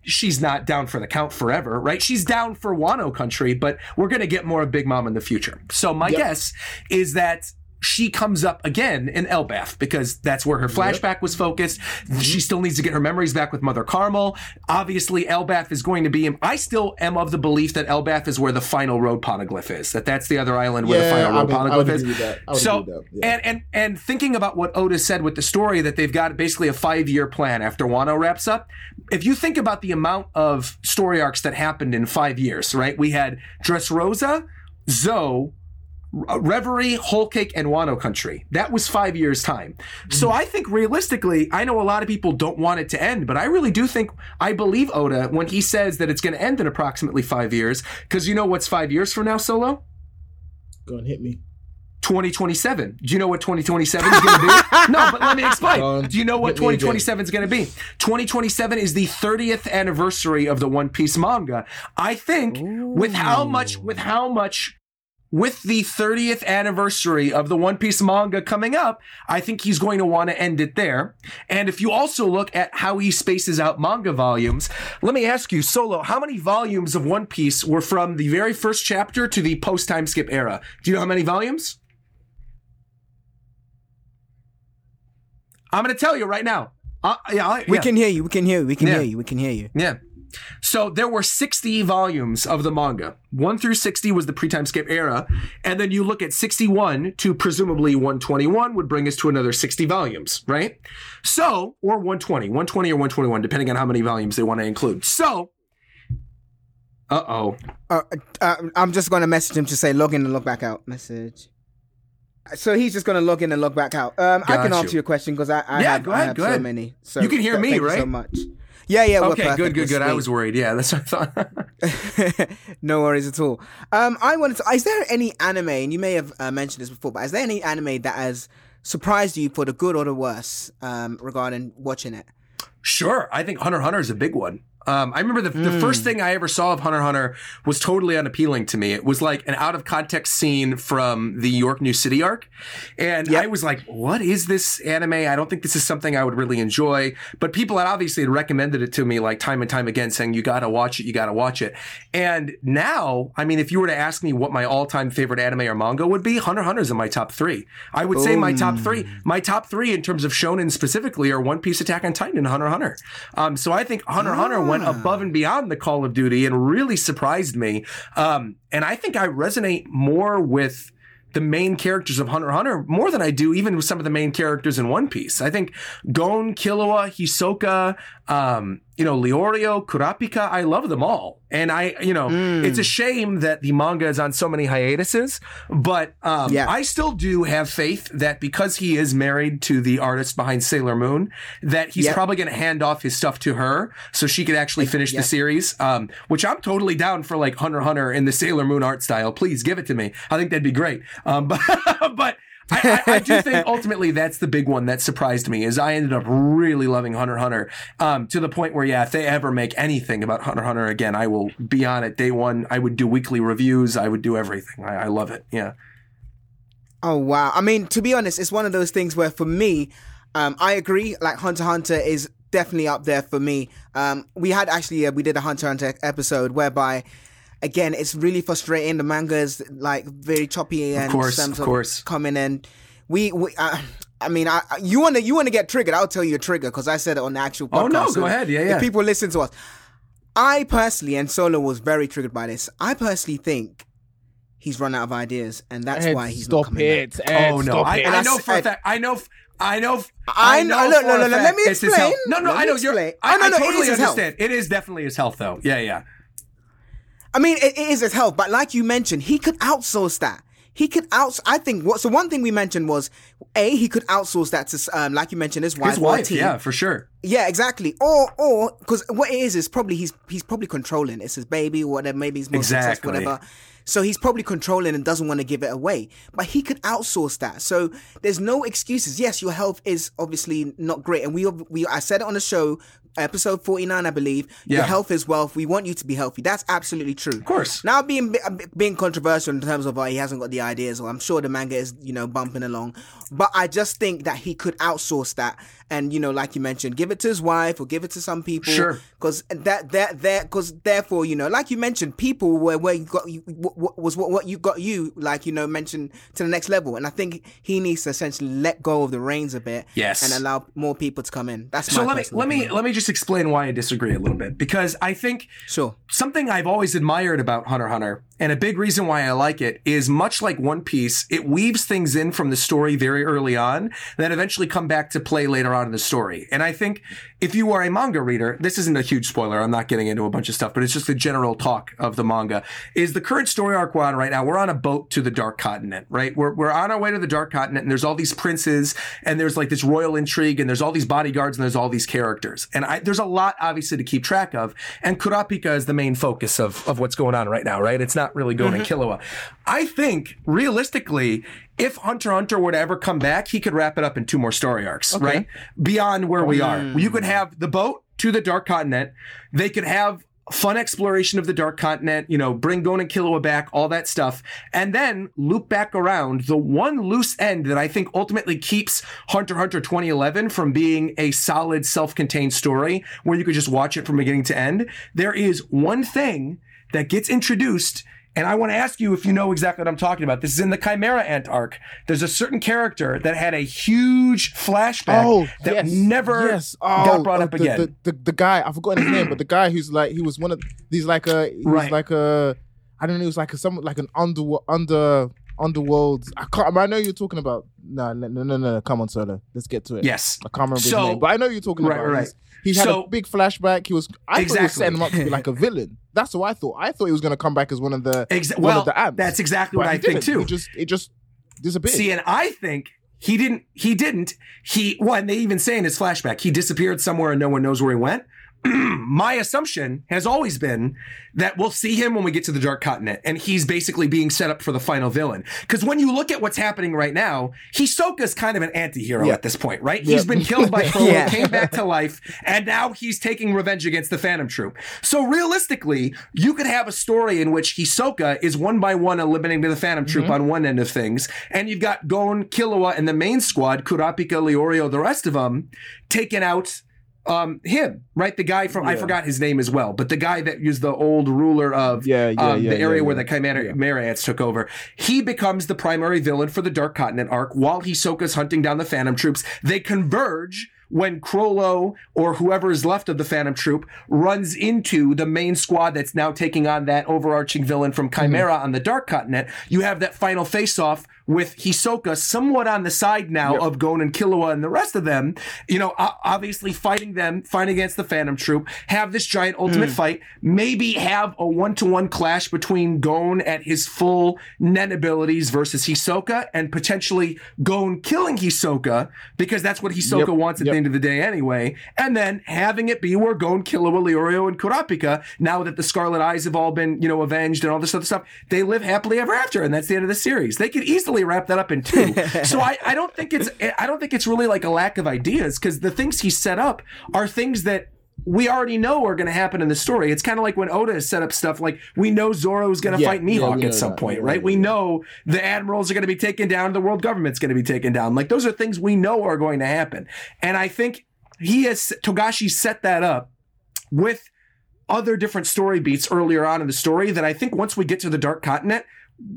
she's not down for the count forever, right? She's down for Wano Country, but we're going to get more of Big Mom in the future. So my guess is that she comes up again in Elbaf because that's where her flashback was focused. Mm-hmm. She still needs to get her memories back with Mother Carmel. Obviously, Elbaf is going to be... I still am of the belief that Elbaf is where the final road poneglyph is, that's the other island where the final road poneglyph is. And thinking about what Oda said with the story, that they've got basically a 5-year plan after Wano wraps up, if you think about the amount of story arcs that happened in 5 years, right? We had Dressrosa, Zoe, Reverie, Whole Cake, and Wano Country. That was 5 years' time. So I think realistically, I know a lot of people don't want it to end, but I really do think, I believe Oda when he says that it's going to end in approximately 5 years, because you know what's 5 years from now, Solo? Go and hit me. 2027. Do you know what 2027 is going to be? No, but let me explain. Do you know what 2027 is going to be? 2027 is the 30th anniversary of the One Piece manga. I think with the 30th anniversary of the One Piece manga coming up, I think he's going to want to end it there. And if you also look at how he spaces out manga volumes, let me ask you, Solo, how many volumes of One Piece were from the very first chapter to the post-time skip era? Do you know how many volumes? I'm going to tell you right now. We can hear you. Yeah. So there were 60 volumes of the manga. 1 through 60 was the pre-time skip era. And then you look at 61 to presumably 121 would bring us to another 60 volumes, right? So, or 120 or 121, depending on how many volumes they want to include. So, I'm just going to message him to say log in and log back out. Message. So he's just going to log in and log back out. I can answer your question because I have so many. So you can hear me, right? Thank you so much. Yeah. Okay, good. I was worried. Yeah, that's what I thought. No worries at all. I wanted to... Is there any anime, and you may have mentioned this before, but is there any anime that has surprised you for the good or the worse regarding watching it? Sure. I think Hunter x Hunter is a big one. I remember the first thing I ever saw of Hunter x Hunter was totally unappealing to me. It was like an out of context scene from the York New City arc. And I was like, what is this anime? I don't think this is something I would really enjoy. But people had obviously recommended it to me like time and time again saying, you got to watch it. And now, I mean, if you were to ask me what my all time favorite anime or manga would be, Hunter x Hunter is in my top three. I would say my top three in terms of shonen specifically are One Piece, Attack on Titan, and Hunter x Hunter. So I think Hunter x Hunter went above and beyond the Call of Duty and really surprised me. And I think I resonate more with the main characters of Hunter x Hunter more than I do even with some of the main characters in One Piece. I think Gon, Killua, Hisoka, Leorio, Kurapika, I love them all. And it's a shame that the manga is on so many hiatuses, but I still do have faith that because he is married to the artist behind Sailor Moon, that he's probably going to hand off his stuff to her so she could actually finish the series, which I'm totally down for, like Hunter x Hunter in the Sailor Moon art style. Please give it to me. I think that'd be great. But I do think ultimately that's the big one that surprised me is I ended up really loving Hunter x Hunter to the point where, if they ever make anything about Hunter x Hunter again, I will be on it day one. I would do weekly reviews. I would do everything. I love it. Yeah. Oh, wow. I mean, to be honest, it's one of those things where for me, I agree. Like Hunter x Hunter is definitely up there for me. We did a Hunter x Hunter episode whereby... Again, it's really frustrating. The manga is like very choppy and of course. Coming in. You want to get triggered. I'll tell you a trigger because I said it on the actual podcast. Oh no, go ahead. Yeah. If people listen to us. I personally, and Solo was very triggered by this. I personally think he's run out of ideas, and that's Ed, why he's not coming back. Ed, oh no! Stop it. I know for a fact. I know. Let me explain. No, I know. I totally understand. It is definitely his health, though. Yeah. I mean, it is his health, but like you mentioned, he could outsource that. He could outsource. I think what. So one thing we mentioned was he could outsource that to, like you mentioned, his wife. Yeah, for sure. Yeah, exactly. Or because what it is probably he's probably controlling. It's his baby, or whatever. Maybe he's more successful, whatever. So he's probably controlling and doesn't want to give it away. But he could outsource that. So there's no excuses. Yes, your health is obviously not great. And I said it on the show, episode 49, I believe. Yeah. Your health is wealth. We want you to be healthy. That's absolutely true. Of course. Now being controversial in terms of he hasn't got the ideas, or I'm sure the manga is, bumping along. But I just think that he could outsource that. And, like you mentioned, give it to his wife or give it to some people. Sure. Because therefore, like you mentioned, people were where you got... mentioned to the next level, and I think he needs to essentially let go of the reins a bit, yes, and allow more people to come in. That's so. Let me just explain why I disagree a little bit, because I think something I've always admired about Hunter x Hunter, and a big reason why I like it, is much like One Piece, it weaves things in from the story very early on that eventually come back to play later on in the story. And I think if you are a manga reader, this isn't a huge spoiler, I'm not getting into a bunch of stuff, but it's just the general talk of the manga, is the current story arc we're on right now, we're on a boat to the Dark Continent, right? We're on our way to the Dark Continent, and there's all these princes, and there's like this royal intrigue, and there's all these bodyguards, and there's all these characters. And there's a lot, obviously, to keep track of, and Kurapika is the main focus of what's going on right now, right? It's not really going to Killua. I think, realistically, if Hunter x Hunter were to ever come back, he could wrap it up in 2 more story arcs, right? Beyond where we are. You could have the boat to the Dark Continent. They could have fun exploration of the Dark Continent, bring Gon and Killua back, all that stuff, and then loop back around. The one loose end that I think ultimately keeps Hunter x Hunter 2011 from being a solid self-contained story where you could just watch it from beginning to end. There is one thing that gets introduced, and I want to ask you if you know exactly what I'm talking about. This is in the Chimera Ant arc. There's a certain character that had a huge flashback got brought up again. The guy, I've forgotten his name, but the guy who's like, he was one of these I don't know, he was like an underworld. I know you're talking about. No. Come on, Solo. Let's get to it. Yes. I can't remember his name, but I know you're talking about. Right. He had a big flashback. I thought he was setting him up to be like a villain. That's what I thought. I thought he was going to come back as one of the ants. That's exactly what I think too. It just disappeared. See, and I think he didn't. And they even say in his flashback, he disappeared somewhere and no one knows where he went. My assumption has always been that we'll see him when we get to the Dark Continent, and he's basically being set up for the final villain. Because when you look at what's happening right now, Hisoka's kind of an anti-hero at this point, right? He's been killed by Killua, came back to life, and now he's taking revenge against the Phantom Troupe. So realistically, you could have a story in which Hisoka is one by one eliminating the Phantom Troupe on one end of things, and you've got Gon, Killua, and the main squad, Kurapika, Leorio, the rest of them, taken out him, right? The guy from, I forgot his name as well, but the guy that was the old ruler of the area where the Chimera Ants took over. He becomes the primary villain for the Dark Continent arc while Hisoka's hunting down the Phantom Troops. They converge when Crollo or whoever is left of the Phantom Troupe runs into the main squad that's now taking on that overarching villain from Chimera on the Dark Continent. You have that final face-off with Hisoka somewhat on the side now of Gon and Killua and the rest of them, obviously fighting against the Phantom Troupe, have this giant ultimate fight, maybe have a one-to-one clash between Gon at his full Nen abilities versus Hisoka, and potentially Gon killing Hisoka, because that's what Hisoka wants at the end of the day anyway, and then having it be where Gon, Killua, Leorio, and Kurapika, now that the Scarlet Eyes have all been, avenged and all this other stuff, they live happily ever after, and that's the end of the series. They could easily wrap that up in 2. So I don't think it's really like a lack of ideas, because the things he set up are things that we already know are going to happen in the story. It's kind of like when Oda has set up stuff, like we know Zoro's going to fight Mihawk at some point, right? We know the admirals are going to be taken down, the world government's going to be taken down. Like, those are things we know are going to happen. And I think Togashi set that up with other different story beats earlier on in the story that I think once we get to the Dark Continent,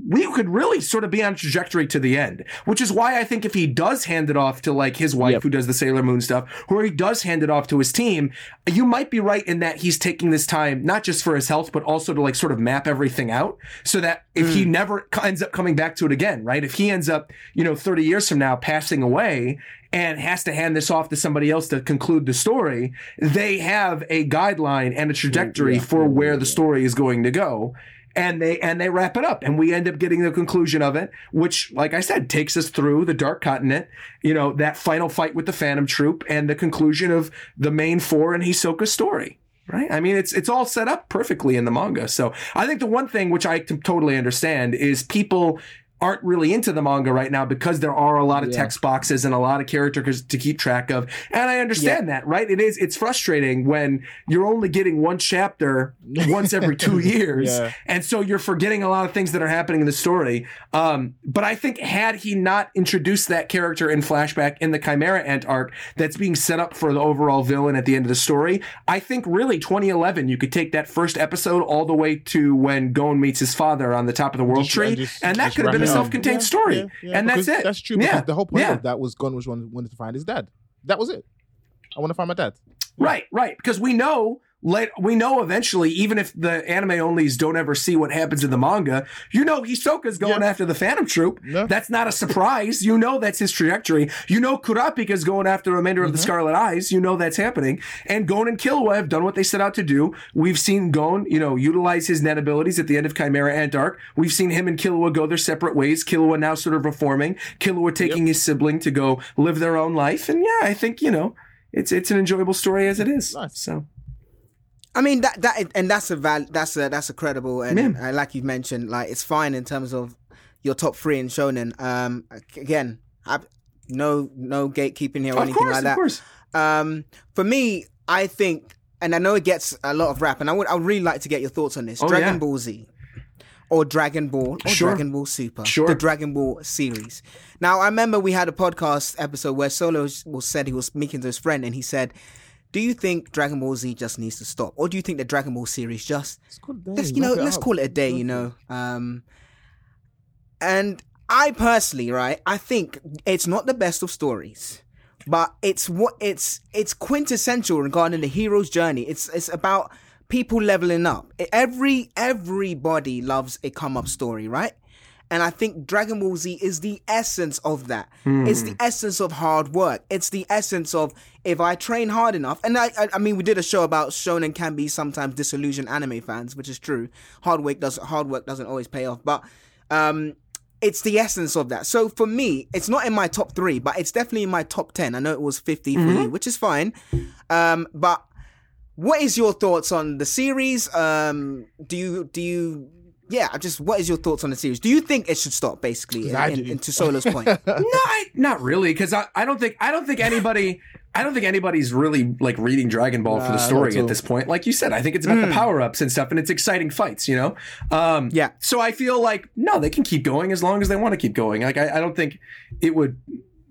we could really sort of be on trajectory to the end, which is why I think if he does hand it off to like his wife, yep, who does the Sailor Moon stuff, or he does hand it off to his team, you might be right in that he's taking this time, not just for his health, but also to like sort of map everything out so that if he never ends up coming back to it again, right? If he ends up, 30 years from now passing away and has to hand this off to somebody else to conclude the story, they have a guideline and a trajectory for where the story is going to go. And they wrap it up, and we end up getting the conclusion of it, which, like I said, takes us through the Dark Continent, that final fight with the Phantom Troupe and the conclusion of the main four and Hisoka's story, right? I mean, it's all set up perfectly in the manga. So I think the one thing which I totally understand is people aren't really into the manga right now because there are a lot of text boxes and a lot of characters to keep track of. And I understand that, right? It's frustrating when you're only getting one chapter once every 2 years. And so you're forgetting a lot of things that are happening in the story. But I think had he not introduced that character in flashback in the Chimera Ant arc that's being set up for the overall villain at the end of the story, I think really 2011, you could take that first episode all the way to when Gon meets his father on the top of the world tree. And that could have been a self-contained story, and that's it. That's true. Because the whole point of that was Gon was wanted to find his dad. That was it. I want to find my dad. Yeah. Right. Because we know eventually, even if the anime onlys don't ever see what happens in the manga, Hisoka's going after the Phantom Troupe. Yeah. That's not a surprise. That's his trajectory. Kurapika's going after the remainder of the Scarlet Eyes. That's happening. And Gon and Killua have done what they set out to do. We've seen Gon, utilize his net abilities at the end of Chimera Ant Arc. We've seen him and Killua go their separate ways. Killua now sort of reforming. Killua taking his sibling to go live their own life. And I think, it's an enjoyable story as it is. Nice. So. I mean that's a credible and like you've mentioned, like it's fine in terms of your top three in Shonen. Again, no gatekeeping here or anything like that. Of course. For me, I think, and I know it gets a lot of rap, and I would really like to get your thoughts on this. Dragon Ball Z, or Dragon Ball, or Dragon Ball Super, the Dragon Ball series. Now I remember we had a podcast episode where Solo said he was speaking to his friend, and he said, do you think Dragon Ball Z just needs to stop? Or do you think the Dragon Ball series just... Let's call it a day, And I personally, I think it's not the best of stories, but it's quintessential regarding the hero's journey. It's about people leveling up. Everybody loves a come-up story, right? And I think Dragon Ball Z is the essence of that. It's the essence of hard work. It's the essence of if I train hard enough. And I mean, we did a show about shonen can be sometimes disillusioned anime fans, which is true. Hard work doesn't always pay off. But it's the essence of that. So for me, it's not in my top three, but it's definitely in my top 10. I know it was 50 for you, which is fine. But what is your thoughts on the series? Do you? What is your thoughts on the series? Do you think it should stop, basically, and to Solo's point? Not really, because I don't think anybody's really like reading Dragon Ball for the story at this point. Like you said, I think it's about the power-ups and stuff, and it's exciting fights, So I feel like, no, they can keep going as long as they want to keep going. Like, I don't think it would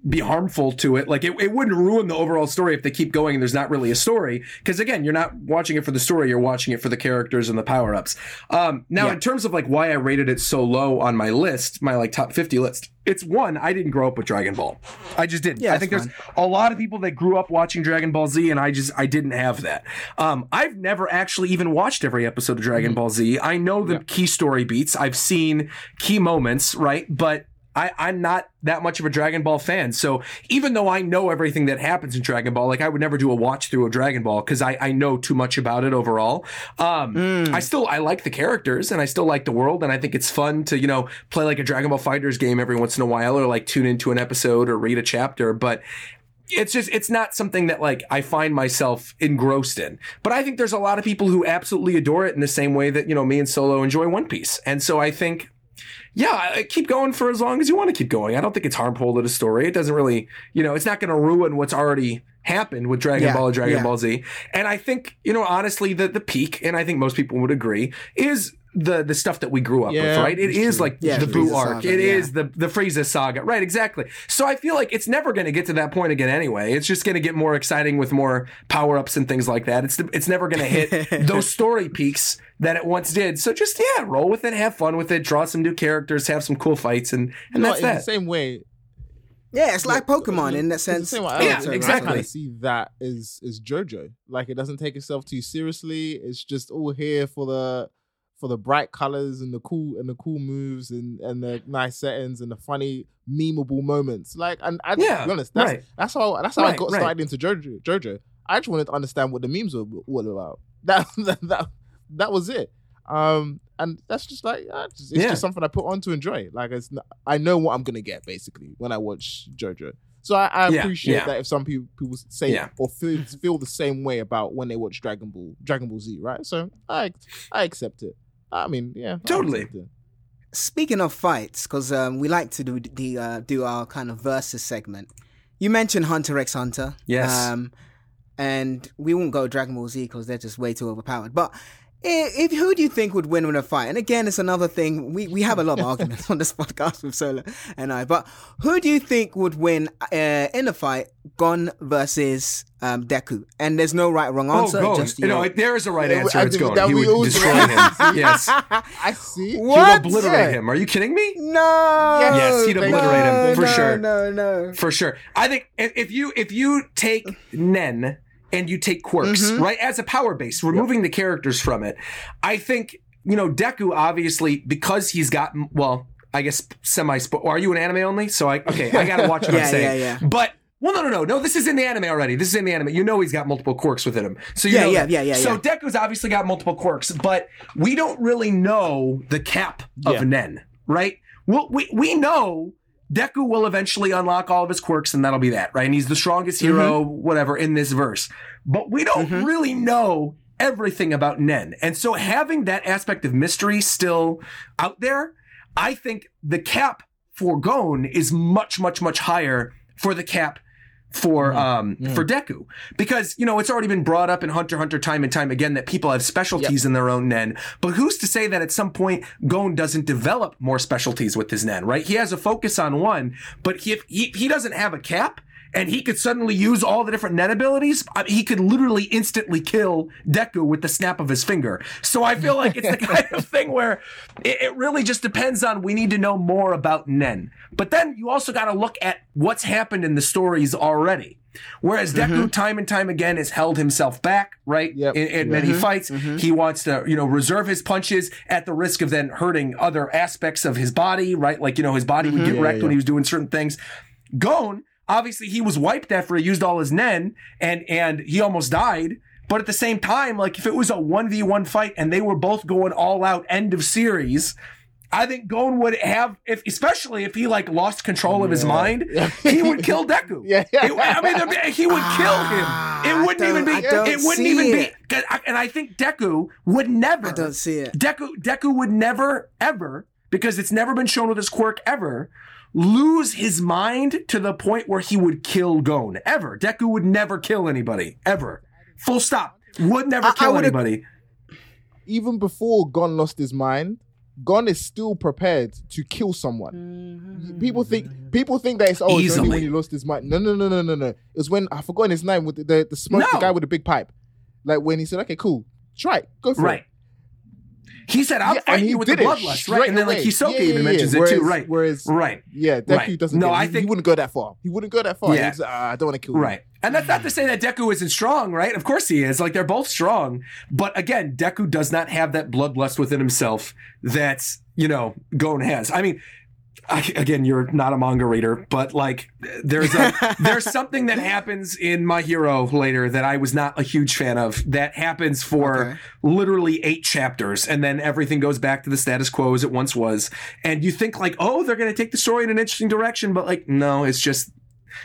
be harmful to it. Like it wouldn't ruin the overall story if they keep going and there's not really a story. Cause again, you're not watching it for the story. You're watching it for the characters and the power-ups. In terms of like why I rated it so low on my list, my like top 50 list, it's one, I didn't grow up with Dragon Ball. I just didn't. Yeah, I think there's a lot of people that grew up watching Dragon Ball Z, and I didn't have that. I've never actually even watched every episode of Dragon Ball Z. I know the key story beats. I've seen key moments, right? But I'm not that much of a Dragon Ball fan. So even though I know everything that happens in Dragon Ball, like I would never do a watch through of Dragon Ball because I know too much about it overall. I like the characters and I still like the world. And I think it's fun to, play like a Dragon Ball FighterZ game every once in a while or like tune into an episode or read a chapter. But it's not something that like I find myself engrossed in, but I think there's a lot of people who absolutely adore it in the same way that, me and Solo enjoy One Piece. And so I think, keep going for as long as you want to keep going. I don't think it's harmful to the story. It doesn't really, it's not going to ruin what's already happened with Dragon Ball and Dragon Ball Z. And I think, honestly, the peak, and I think most people would agree, is the stuff that we grew up with, right? It is like the Boo arc. It is the Frieza saga. Right, exactly. So I feel like it's never going to get to that point again anyway. It's just going to get more exciting with more power-ups and things like that. It's never going to hit those story peaks that it once did. So just, roll with it, have fun with it, draw some new characters, have some cool fights, and that's that. In the same way. Yeah, it's like Pokemon in that sense. Exactly. I see that is JoJo. Like, it doesn't take itself too seriously. It's just all here for the bright colors and the cool moves and the nice settings and the funny memeable moments. Like, and to be honest, that's how I got started into JoJo. I just wanted to understand what the memes were all about. That was it. And that's just like just something I put on to enjoy. Like, it's not, I know what I'm gonna get basically when I watch JoJo. So I appreciate that if some people say or feel the same way about when they watch Dragon Ball Z, right? So I accept it. I mean, totally. Speaking of fights, because we like to do do our kind of versus segment. You mentioned Hunter x Hunter, yes, and we won't go Dragon Ball Z because they're just way too overpowered. But who do you think would win in a fight? And again, it's another thing we have a lot of arguments on this podcast with Solo and I. But who do you think would win in a fight, Gon versus Deku? And there's no right or wrong answer. Oh, just you know, if there is a right answer. It's Gon. He would destroy him. Yes, I see. What? He'd obliterate him. Are you kidding me? No. Yes, he'd obliterate him for sure. No. For sure. I think if you take Nen. And you take quirks, right? As a power base, removing the characters from it. I think, Deku, obviously, because he's got, well, I guess are you an anime only? So I gotta watch what I'm saying. Yeah. But, well, no, this is in the anime already. This is in the anime. He's got multiple quirks within him. So So Deku's obviously got multiple quirks, but we don't really know the cap of Nen, right? Well, we know Deku will eventually unlock all of his quirks, and that'll be that, right? And he's the strongest hero, whatever, in this verse. But we don't really know everything about Nen. And so having that aspect of mystery still out there, I think the cap for Gon is much, much, much higher for the cap for Deku. Because, it's already been brought up in Hunter x Hunter time and time again that people have specialties in their own Nen. But who's to say that at some point Gon doesn't develop more specialties with his Nen, right? He has a focus on one, but if he doesn't have a cap and he could suddenly use all the different Nen abilities, he could literally instantly kill Deku with the snap of his finger. So I feel like it's the kind of thing where it really just depends on we need to know more about Nen. But then you also got to look at what's happened in the stories already. Whereas Deku, time and time again, has held himself back, right? Yep. In many fights, he wants to, reserve his punches at the risk of then hurting other aspects of his body, right? Like, his body would get wrecked when he was doing certain things. Gon, obviously, he was wiped after he used all his Nen, and he almost died. But at the same time, like, if it was a 1v1 fight and they were both going all out end of series, I think Gon would have, especially if he, like, lost control of his mind, he would kill Deku. He would kill him. It wouldn't even be... And I think Deku would never... I don't see it. Deku would never, ever, because it's never been shown with his quirk ever... lose his mind to the point where he would kill Gon. Ever. Deku would never kill anybody. Ever. Full stop. Would never kill anybody. Even before Gon lost his mind, Gon is still prepared to kill someone. People think that it's it's only when he lost his mind. No. It was when I've forgotten his name with the smoke, the guy with the big pipe. Like when he said, "Okay, cool, try it. Go for it." He said, "I'll fight you with the bloodlust," right? And then, like, Hisoka even mentions it too, right? Deku doesn't. No, I think he wouldn't go that far. Yeah. He's like, I don't want to kill him. Right, and that's not to say that Deku isn't strong, right? Of course he is. Like, they're both strong, but again, Deku does not have that bloodlust within himself that Gon has. I mean, again, you're not a manga reader, but like, there's something that happens in My Hero later that I was not a huge fan of. That happens for literally 8 chapters, and then everything goes back to the status quo as it once was. And you think like, oh, they're gonna take the story in an interesting direction, but like, no, it's just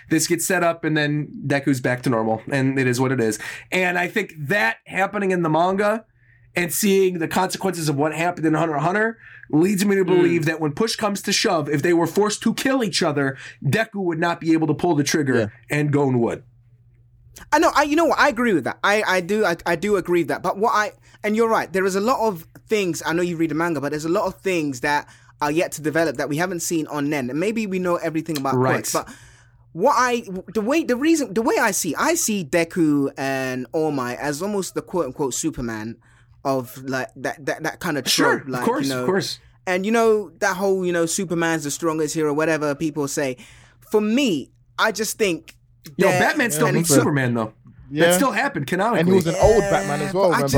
this gets set up, and then Deku's back to normal, and it is what it is. And I think that happening in the manga and seeing the consequences of what happened in Hunter x Hunter leads me to believe that when push comes to shove, if they were forced to kill each other, Deku would not be able to pull the trigger, and Gon would. I know. You know what? I agree with that. I do agree with that. But what and you're right. There is a lot of things. I know you read the manga, but there's a lot of things that are yet to develop that we haven't seen on Nen. And maybe we know everything about Quirks, but the way I see Deku and All Might as almost the quote unquote Superman of like that kind of trope. Sure, like, of course. And that whole Superman's the strongest hero, whatever people say. For me, I just think. Batman still beat Superman though. Yeah. That still happened canonically. And he was an old Batman as well, remember?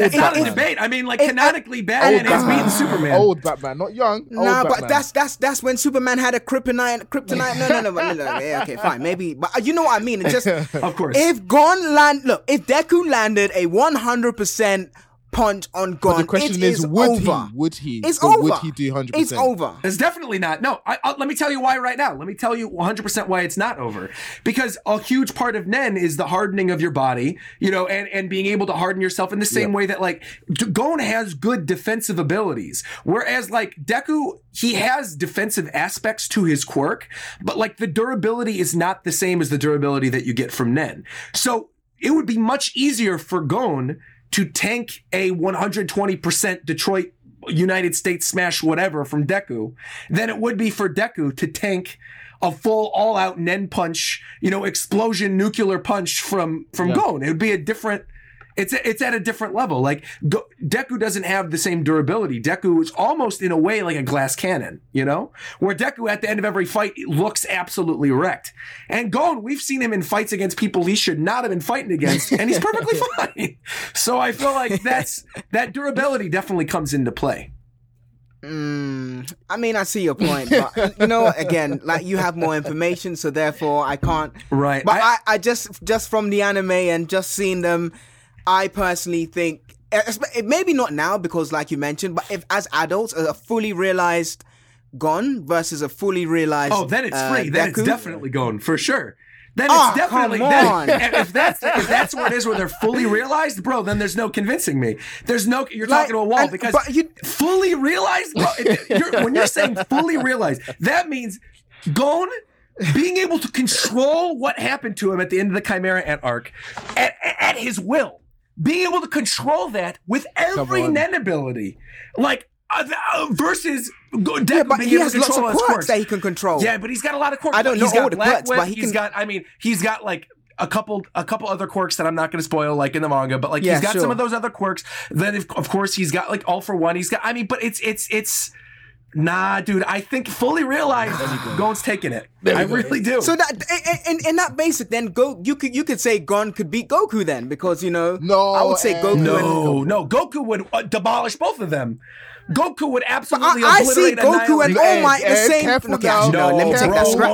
It's not a debate. I mean, canonically, Batman has beaten Superman. Old Batman, not young. Nah, but that's when Superman had a kryptonite. No. Yeah, okay, fine, maybe. But you know what I mean? It just of course. If Deku landed a 100% punch on Gon, but the question is would he? It's over. Would he do 100%? It's over. It's definitely not. No, let me tell you why right now. Let me tell you 100% why it's not over. Because a huge part of Nen is the hardening of your body, and being able to harden yourself in the same way that, Gon has good defensive abilities. Whereas, Deku, he has defensive aspects to his quirk, but, the durability is not the same as the durability that you get from Nen. So it would be much easier for Gon to tank a 120% Detroit, United States smash whatever from Deku than it would be for Deku to tank a full all-out Nen punch, explosion nuclear punch from Gon. It would be a different... It's at a different level. Deku doesn't have the same durability. Deku is almost in a way like a glass cannon, where Deku at the end of every fight looks absolutely wrecked. And Gon, we've seen him in fights against people he should not have been fighting against, and he's perfectly fine. So I feel like that durability definitely comes into play. I mean, I see your point, but again, you have more information, so therefore I can't. Right. But I just from the anime and just seeing them. I personally think, maybe not now because like you mentioned, but if as adults, a fully realized Gon versus a fully realized then it's free. Then Deku, it's definitely Gon, for sure. Then it's definitely... Then, if that's what it is, where they're fully realized, bro, then there's no convincing me. There's no... You're talking to a wall because... fully realized? Bro, when you're saying fully realized, that means Gon... being able to control what happened to him at the end of the Chimera Ant arc at his will. Being able to control that with every Nen ability. Versus Deku yeah, but being he able has to control lots of quirks that he can control. Yeah, but he's got a lot of quirks. I don't know all the quirks, but he's got a couple other quirks that I'm not going to spoil, in the manga, but he's got some of those other quirks. Then of course he's got All for One. He's got but it's nah, dude, I think fully realized Gon's taking it. I really do. So that and that basic then go you could say Gon could beat Goku then because I would say Goku Goku would demolish both of them. Goku would absolutely obliterate a Goku and All Might the same. No, let me take that scrap.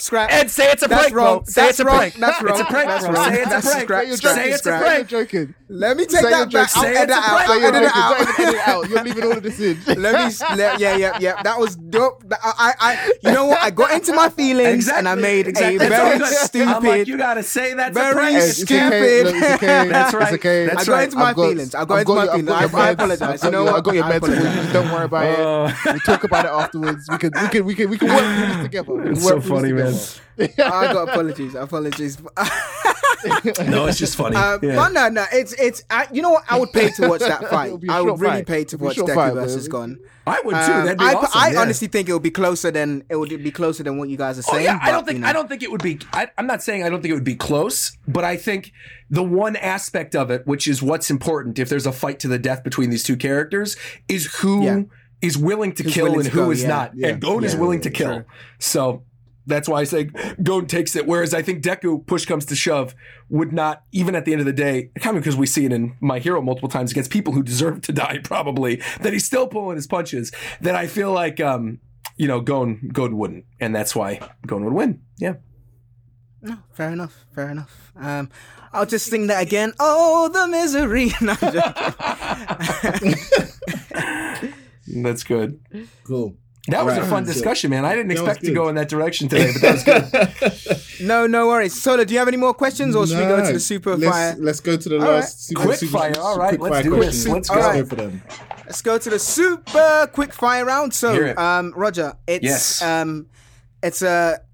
Scrap. Ed, say it's a break, bro. Say it's a break. That's wrong. Say it's a break. You're joking. Let me take that back. I'll edit it out. You're leaving all of this in. Yeah. That was dope. You know what? I got into my feelings and I made a very stupid. You gotta say that's a break. It's stupid. Okay. That's right. It's okay. I got into my feelings. I apologize. You know what? I got your mental. Don't worry about it. We'll talk about it afterwards. We can work through this together. It's so funny, man. I got apologies. No, it's just funny. But no. It's. You know what? I would pay to watch that fight. I would really pay to watch Deku versus Gon. I would too. That'd be awesome. I honestly think it would be closer than what you guys are saying. Oh, yeah, but, I don't think it would be. I'm not saying I don't think it would be close, but I think the one aspect of it, which is what's important, if there's a fight to the death between these two characters, is who is willing to kill and who is not. And Gon is willing to kill. So. That's why I say Gon takes it. Whereas I think Deku, push comes to shove, would not, even at the end of the day, because we see it in My Hero multiple times against people who deserve to die, probably, that he's still pulling his punches, that I feel like, Gon wouldn't. And that's why Gon would win. Yeah. No, fair enough. I'll just sing that again. Oh, the misery. No, I'm joking. That's good. Cool. That was a fun discussion, man. I didn't expect to go in that direction today, but that was good. No worries. Solo, do you have any more questions, or should we go to the super fire? Let's go to the last super fire. All right, let's do it. Let's go for them. Let's go to the super quick fire round. So, Roger, it's a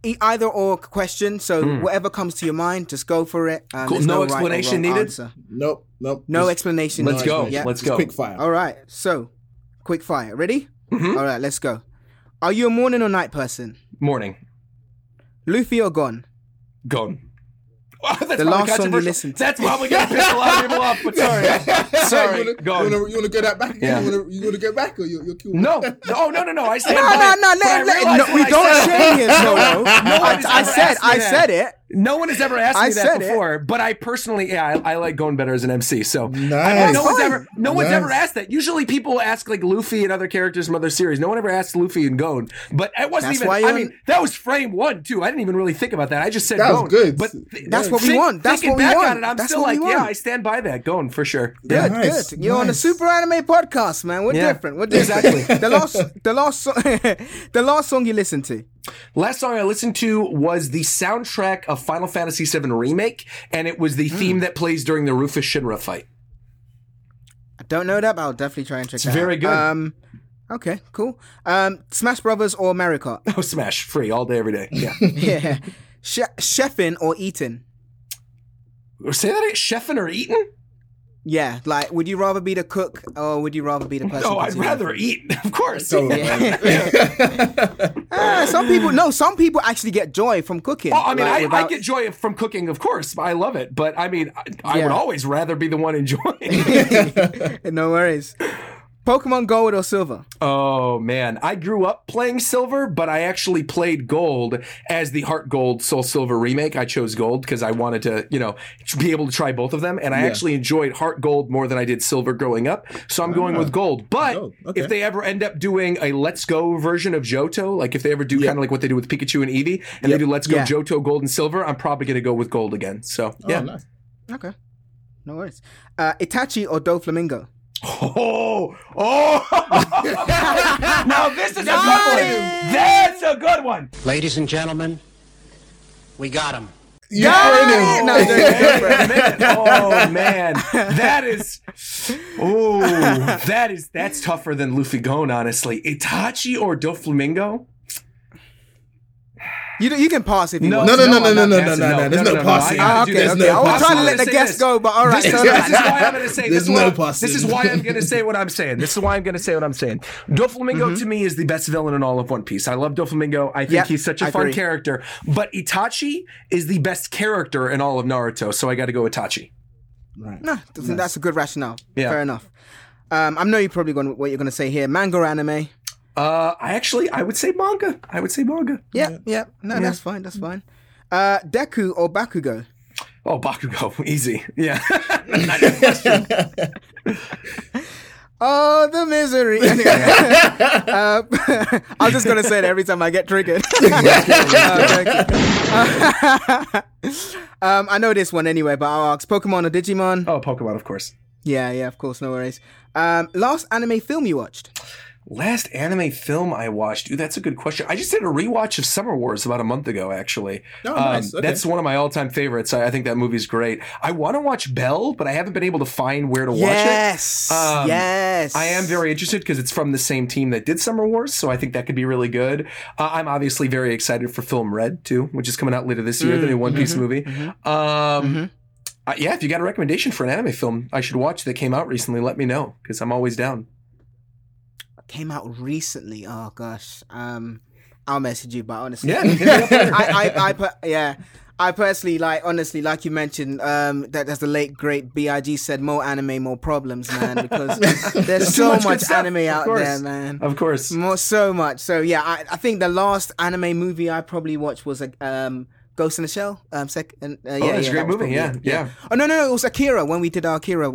either or question. So whatever comes to your mind, just go for it. Cool. No explanation right needed. Answer. Nope. No explanation. Let's go. Yeah. Let's go. Quick fire. All right. So, quick fire. Ready? Mm-hmm. All right. Let's go. Are you a morning or night person? Morning. Luffy or Gon? Gon. Oh, that's the last song you listened to. That's probably going to piss a lot of people off, but sorry. You want to go that back? Yeah. You want to go back, or you're cool? No. I said no. We don't shame here, Solo. I said it. No one has ever asked me that before, but I personally, I like Gon better as an MC. So no one's ever asked that. Usually people ask like Luffy and other characters from other series. No one ever asked Luffy and Gon, but it wasn't that was frame one too. I didn't even really think about that. I just said that Gon. Was good. But that's what we want. That's what we want. On it, I'm that's still like, I stand by that Gon for sure. Yeah, good. You're on a super anime podcast, man. We're different. We're different. Exactly. The last song you listened to. Last song I listened to was the soundtrack of Final Fantasy VII Remake, and it was the theme that plays during the Rufus Shinra fight. I don't know that, but I'll definitely try and check that out. It's very good. Okay, cool. Smash Brothers or Mario Kart? Oh, Smash. Free. All day, every day. Yeah. Yeah. Chefin or Eaton? Say that again? Chefin or Eaton? Yeah, like, would you rather be the cook or would you rather be the person? No, I'd rather eat, of course. Some people actually get joy from cooking. Oh, I mean, like, I get joy from cooking, of course. I love it. But, I mean, I would always rather be the one enjoying. No worries. Pokemon Gold or Silver? Oh, man. I grew up playing Silver, but I actually played Gold as the Heart Gold Soul Silver remake. I chose Gold because I wanted to, be able to try both of them. And I actually enjoyed Heart Gold more than I did Silver growing up. So I'm going with Gold. But if they ever end up doing a Let's Go version of Johto, like if they ever do kind of like what they do with Pikachu and Eevee, and they do Let's Go Johto, Gold, and Silver, I'm probably going to go with Gold again. So, yeah. Nice. Okay. No worries. Itachi or Doflamingo? Oh! Now this is a good one. That's a good one. Ladies and gentlemen, we got him. You earned him. Oh man, that's tougher than Luffy Gon, honestly. Itachi or Doflamingo? You can pass if you want. No. There's no passing. Okay. I was trying to let the guest go, but all right. This is why I'm going to say what I'm saying. Doflamingo to me is the best villain in all of One Piece. I love Doflamingo. I think he's such a fun character. But Itachi is the best character in all of Naruto, so I got to go Itachi. Right. No, that's a good rationale. Yeah. Fair enough. I know you're probably going what you're going to say here. Manga or anime? I would say manga. Yeah. No, that's fine. Deku or Bakugo? Oh, Bakugo. Easy. Yeah. Not a question. Oh, the misery. Anyway, I'm just going to say it every time I get triggered. I know this one anyway, but I'll ask Pokemon or Digimon? Oh, Pokemon, of course. Yeah, of course. No worries. Last anime film you watched? Last anime film I watched? Ooh, that's a good question. I just did a rewatch of Summer Wars about a month ago, actually. Oh, nice. Okay. That's one of my all-time favorites. I think that movie's great. I want to watch Belle, but I haven't been able to find where to watch it. Yes. I am very interested because it's from the same team that did Summer Wars, so I think that could be really good. I'm obviously very excited for Film Red, too, which is coming out later this year, the new One Piece movie. If you got a recommendation for an anime film I should watch that came out recently, let me know because I'm always down. Came out recently. Oh gosh, I'll message you. But honestly, I personally like you mentioned that as the late great B.I.G. said, more anime, more problems, man. Because there's so much anime out there, man. Of course, so much. So yeah, I think the last anime movie I probably watched was Ghost in the Shell. That's a great movie. Yeah. Oh no, it was Akira when we did our Akira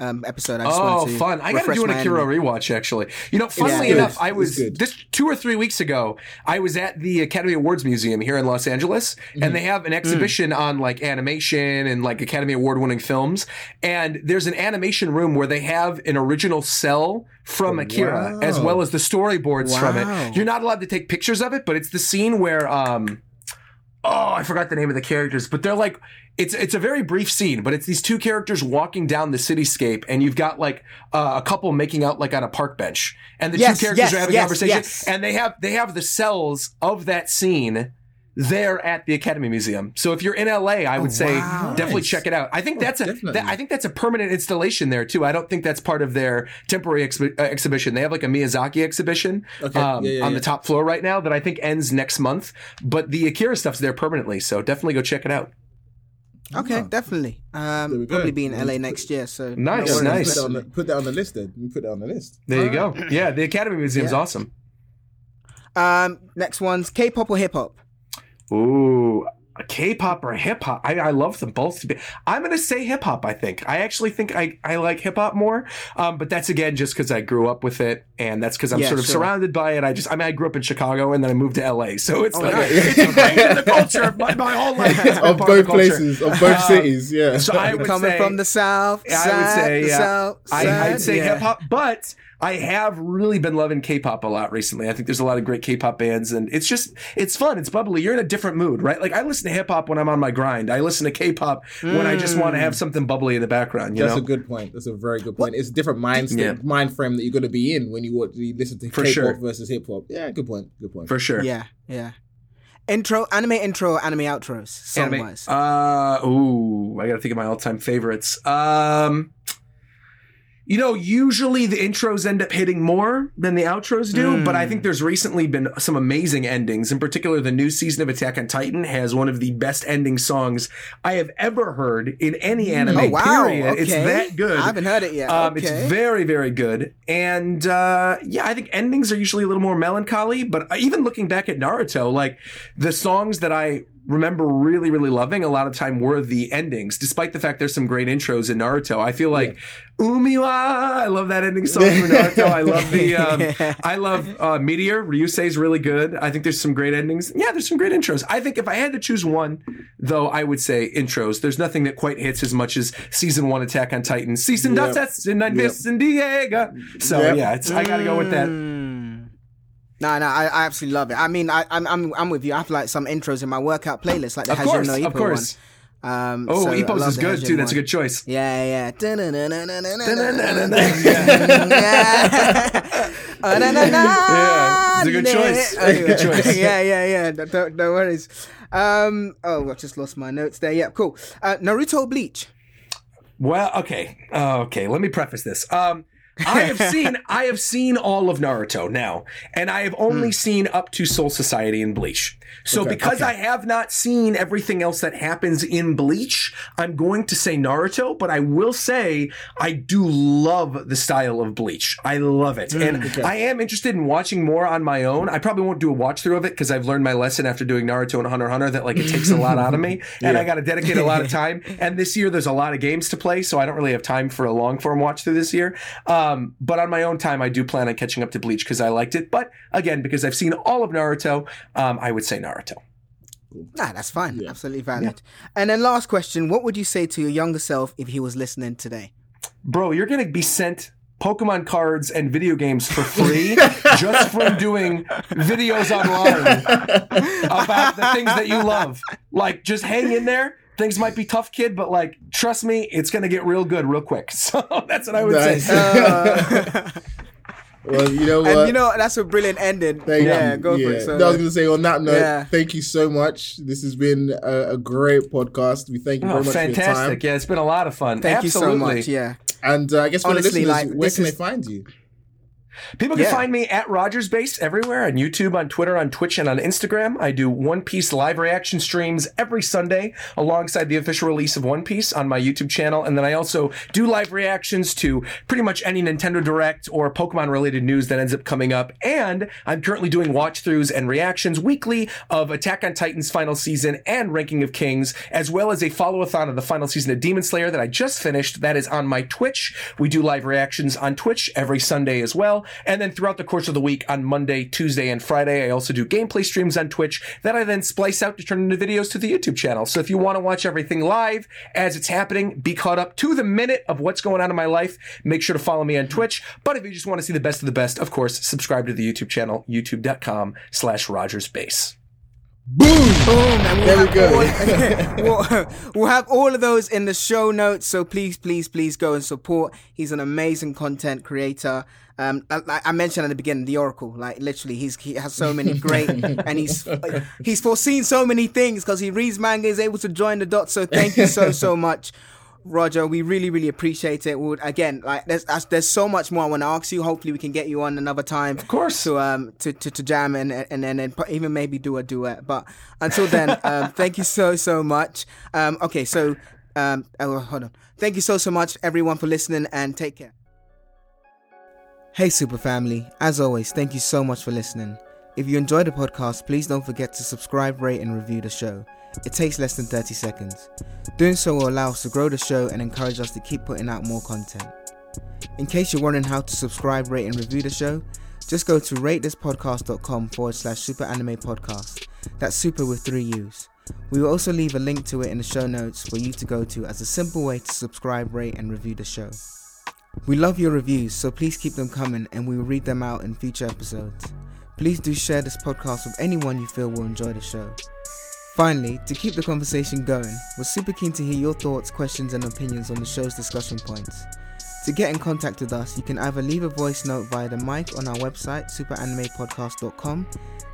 episode. I just wanted to fun! I got to do an Akira rewatch actually. Funnily enough, I was this 2 or 3 weeks ago. I was at the Academy Awards Museum here in Los Angeles, and they have an exhibition on like animation and like Academy Award winning films. And there's an animation room where they have an original cell from Akira as well as the storyboards from it. You're not allowed to take pictures of it, but it's the scene where oh, I forgot the name of the characters, but they're like, it's a very brief scene, but it's these two characters walking down the cityscape, and you've got like a couple making out like on a park bench, and the two characters are having a conversation, and they have the cells of that scene there at the Academy Museum. So if you're in LA, I would say definitely check it out. I think that's a permanent installation there too. I don't think that's part of their temporary exhibition. They have like a Miyazaki exhibition on the top floor right now that I think ends next month. But the Akira stuff's there permanently, so definitely go check it out. Okay, definitely. Probably be in LA next year. So nice. Put that on the list then. Put that on the list. There you go. Yeah, the Academy Museum's awesome. Next one's K-pop or hip hop. Ooh, K-pop or hip-hop? I love them both. I'm going to say hip-hop, I think. I actually think I like hip-hop more, but that's, again, just because I grew up with it, and that's because I'm surrounded by it. I grew up in Chicago, and then I moved to L.A., so it's it's ingrained in the culture of my whole life. Of both places, of both cities, yeah. So I would coming from the South, I'd say hip-hop, but... I have really been loving K-pop a lot recently. I think there's a lot of great K-pop bands, and it's just, it's fun. It's bubbly. You're in a different mood, right? Like, I listen to hip-hop when I'm on my grind. I listen to K-pop when I just want to have something bubbly in the background, you know? That's a good point. That's a very good point. It's a different mind frame that you're going to be in when you listen to K-pop versus hip-hop. Yeah, good point. For sure. Yeah. Anime intro, anime outros, song-wise. I got to think of my all-time favorites. You know, usually the intros end up hitting more than the outros do, but I think there's recently been some amazing endings. In particular, the new season of Attack on Titan has one of the best ending songs I have ever heard in any anime, period. Okay. It's that good. I haven't heard it yet. It's very, very good. And, I think endings are usually a little more melancholy, but even looking back at Naruto, like, the songs that I remember really, really loving a lot of time were the endings, despite the fact there's some great intros in Naruto. I feel like Umiwa, I love that ending song from Naruto. I love Meteor, Ryusei's really good. I think there's some great endings. Yeah, there's some great intros. I think if I had to choose one, though, I would say intros. There's nothing that quite hits as much as season 1 Attack on Titan. Season dots in Diego. So I gotta go with that. No, I absolutely love it. I mean, I'm with you. I have like some intros in my workout playlist, like the Hajime no Ippo one. Ippo's is good too. That's a good choice. It's a good choice. No worries. I just lost my notes there. Yeah, cool. Naruto, Bleach. Well, okay. Let me preface this. I have seen all of Naruto now, and I have only seen up to Soul Society and Bleach. So I have not seen everything else that happens in Bleach, I'm going to say Naruto, but I will say I do love the style of Bleach. I love it. And I am interested in watching more on my own. I probably won't do a watch through of it because I've learned my lesson after doing Naruto and Hunter x Hunter that like it takes a lot out of me and I got to dedicate a lot of time. And this year there's a lot of games to play, so I don't really have time for a long form watch through this year. But on my own time, I do plan on catching up to Bleach because I liked it. But again, because I've seen all of Naruto, I would say Naruto. Nah, that's fine. Yeah. Absolutely valid. Yeah. And then last question, what would you say to your younger self if he was listening today? Bro, you're going to be sent Pokemon cards and video games for free just from doing videos online about the things that you love. Like, just hang in there. Things might be tough, kid, but like, trust me, it's going to get real good real quick. So that's what I would say. Well, you know what? And you know, that's a brilliant ending. Go for it. So. I was going to say, on that note, thank you so much. This has been a great podcast. We thank you very much for your time. Fantastic. Yeah, it's been a lot of fun. Thank you so much. Yeah. And I guess for the listeners, where can they find you? People can find me at Rogers Based everywhere, on YouTube, on Twitter, on Twitch, and on Instagram. I do One Piece live reaction streams every Sunday alongside the official release of One Piece on my YouTube channel. And then I also do live reactions to pretty much any Nintendo Direct or Pokemon-related news that ends up coming up. And I'm currently doing watch-throughs and reactions weekly of Attack on Titan's final season and Ranking of Kings, as well as a follow-a-thon of the final season of Demon Slayer that I just finished. That is on my Twitch. We do live reactions on Twitch every Sunday as well. And then throughout the course of the week on Monday, Tuesday, and Friday, I also do gameplay streams on Twitch that I then splice out to turn into videos to the YouTube channel. So if you want to watch everything live as it's happening, be caught up to the minute of what's going on in my life, make sure to follow me on Twitch. But if you just want to see the best of the best, of course, subscribe to the YouTube channel, youtube.com/RogersBase. Boom! Boom! We'll have all of those in the show notes, so please, please, please go and support. He's an amazing content creator. I mentioned at the beginning, the Oracle. Like literally, he has so many great, and he's foreseen so many things because he reads manga. He's able to join the dots. So thank you so much, Roger. We really, really appreciate it. We'll, again, like there's so much more I want to ask you. Hopefully, we can get you on another time. Of course. To jam and even maybe do a duet. But until then, thank you so much. Okay, so hold on. Thank you so much, everyone, for listening, and take care. Hey, super family. As always, thank you so much for listening. If you enjoyed the podcast, please don't forget to subscribe, rate, and review the show. It takes less than 30 seconds. Doing so will allow us to grow the show and encourage us to keep putting out more content. In case you're wondering how to subscribe, rate, and review the show, just go to ratethispodcast.com/superanimepodcast. That's super with 3 U's. We will also leave a link to it in the show notes for you to go to as a simple way to subscribe, rate, and review the show. We love your reviews, so please keep them coming and we will read them out in future episodes. Please do share this podcast with anyone you feel will enjoy the show. Finally, to keep the conversation going, we're super keen to hear your thoughts, questions and opinions on the show's discussion points. To get in contact with us, you can either leave a voice note via the mic on our website, superanimepodcast.com,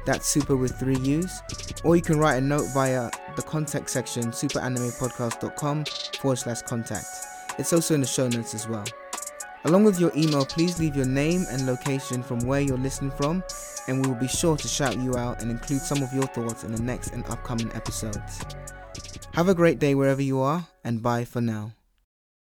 that's super with 3 U's, or you can write a note via the contact section, superanimepodcast.com/contact. It's also in the show notes as well. Along with your email, please leave your name and location from where you're listening from, and we will be sure to shout you out and include some of your thoughts in the next and upcoming episodes. Have a great day wherever you are, and bye for now.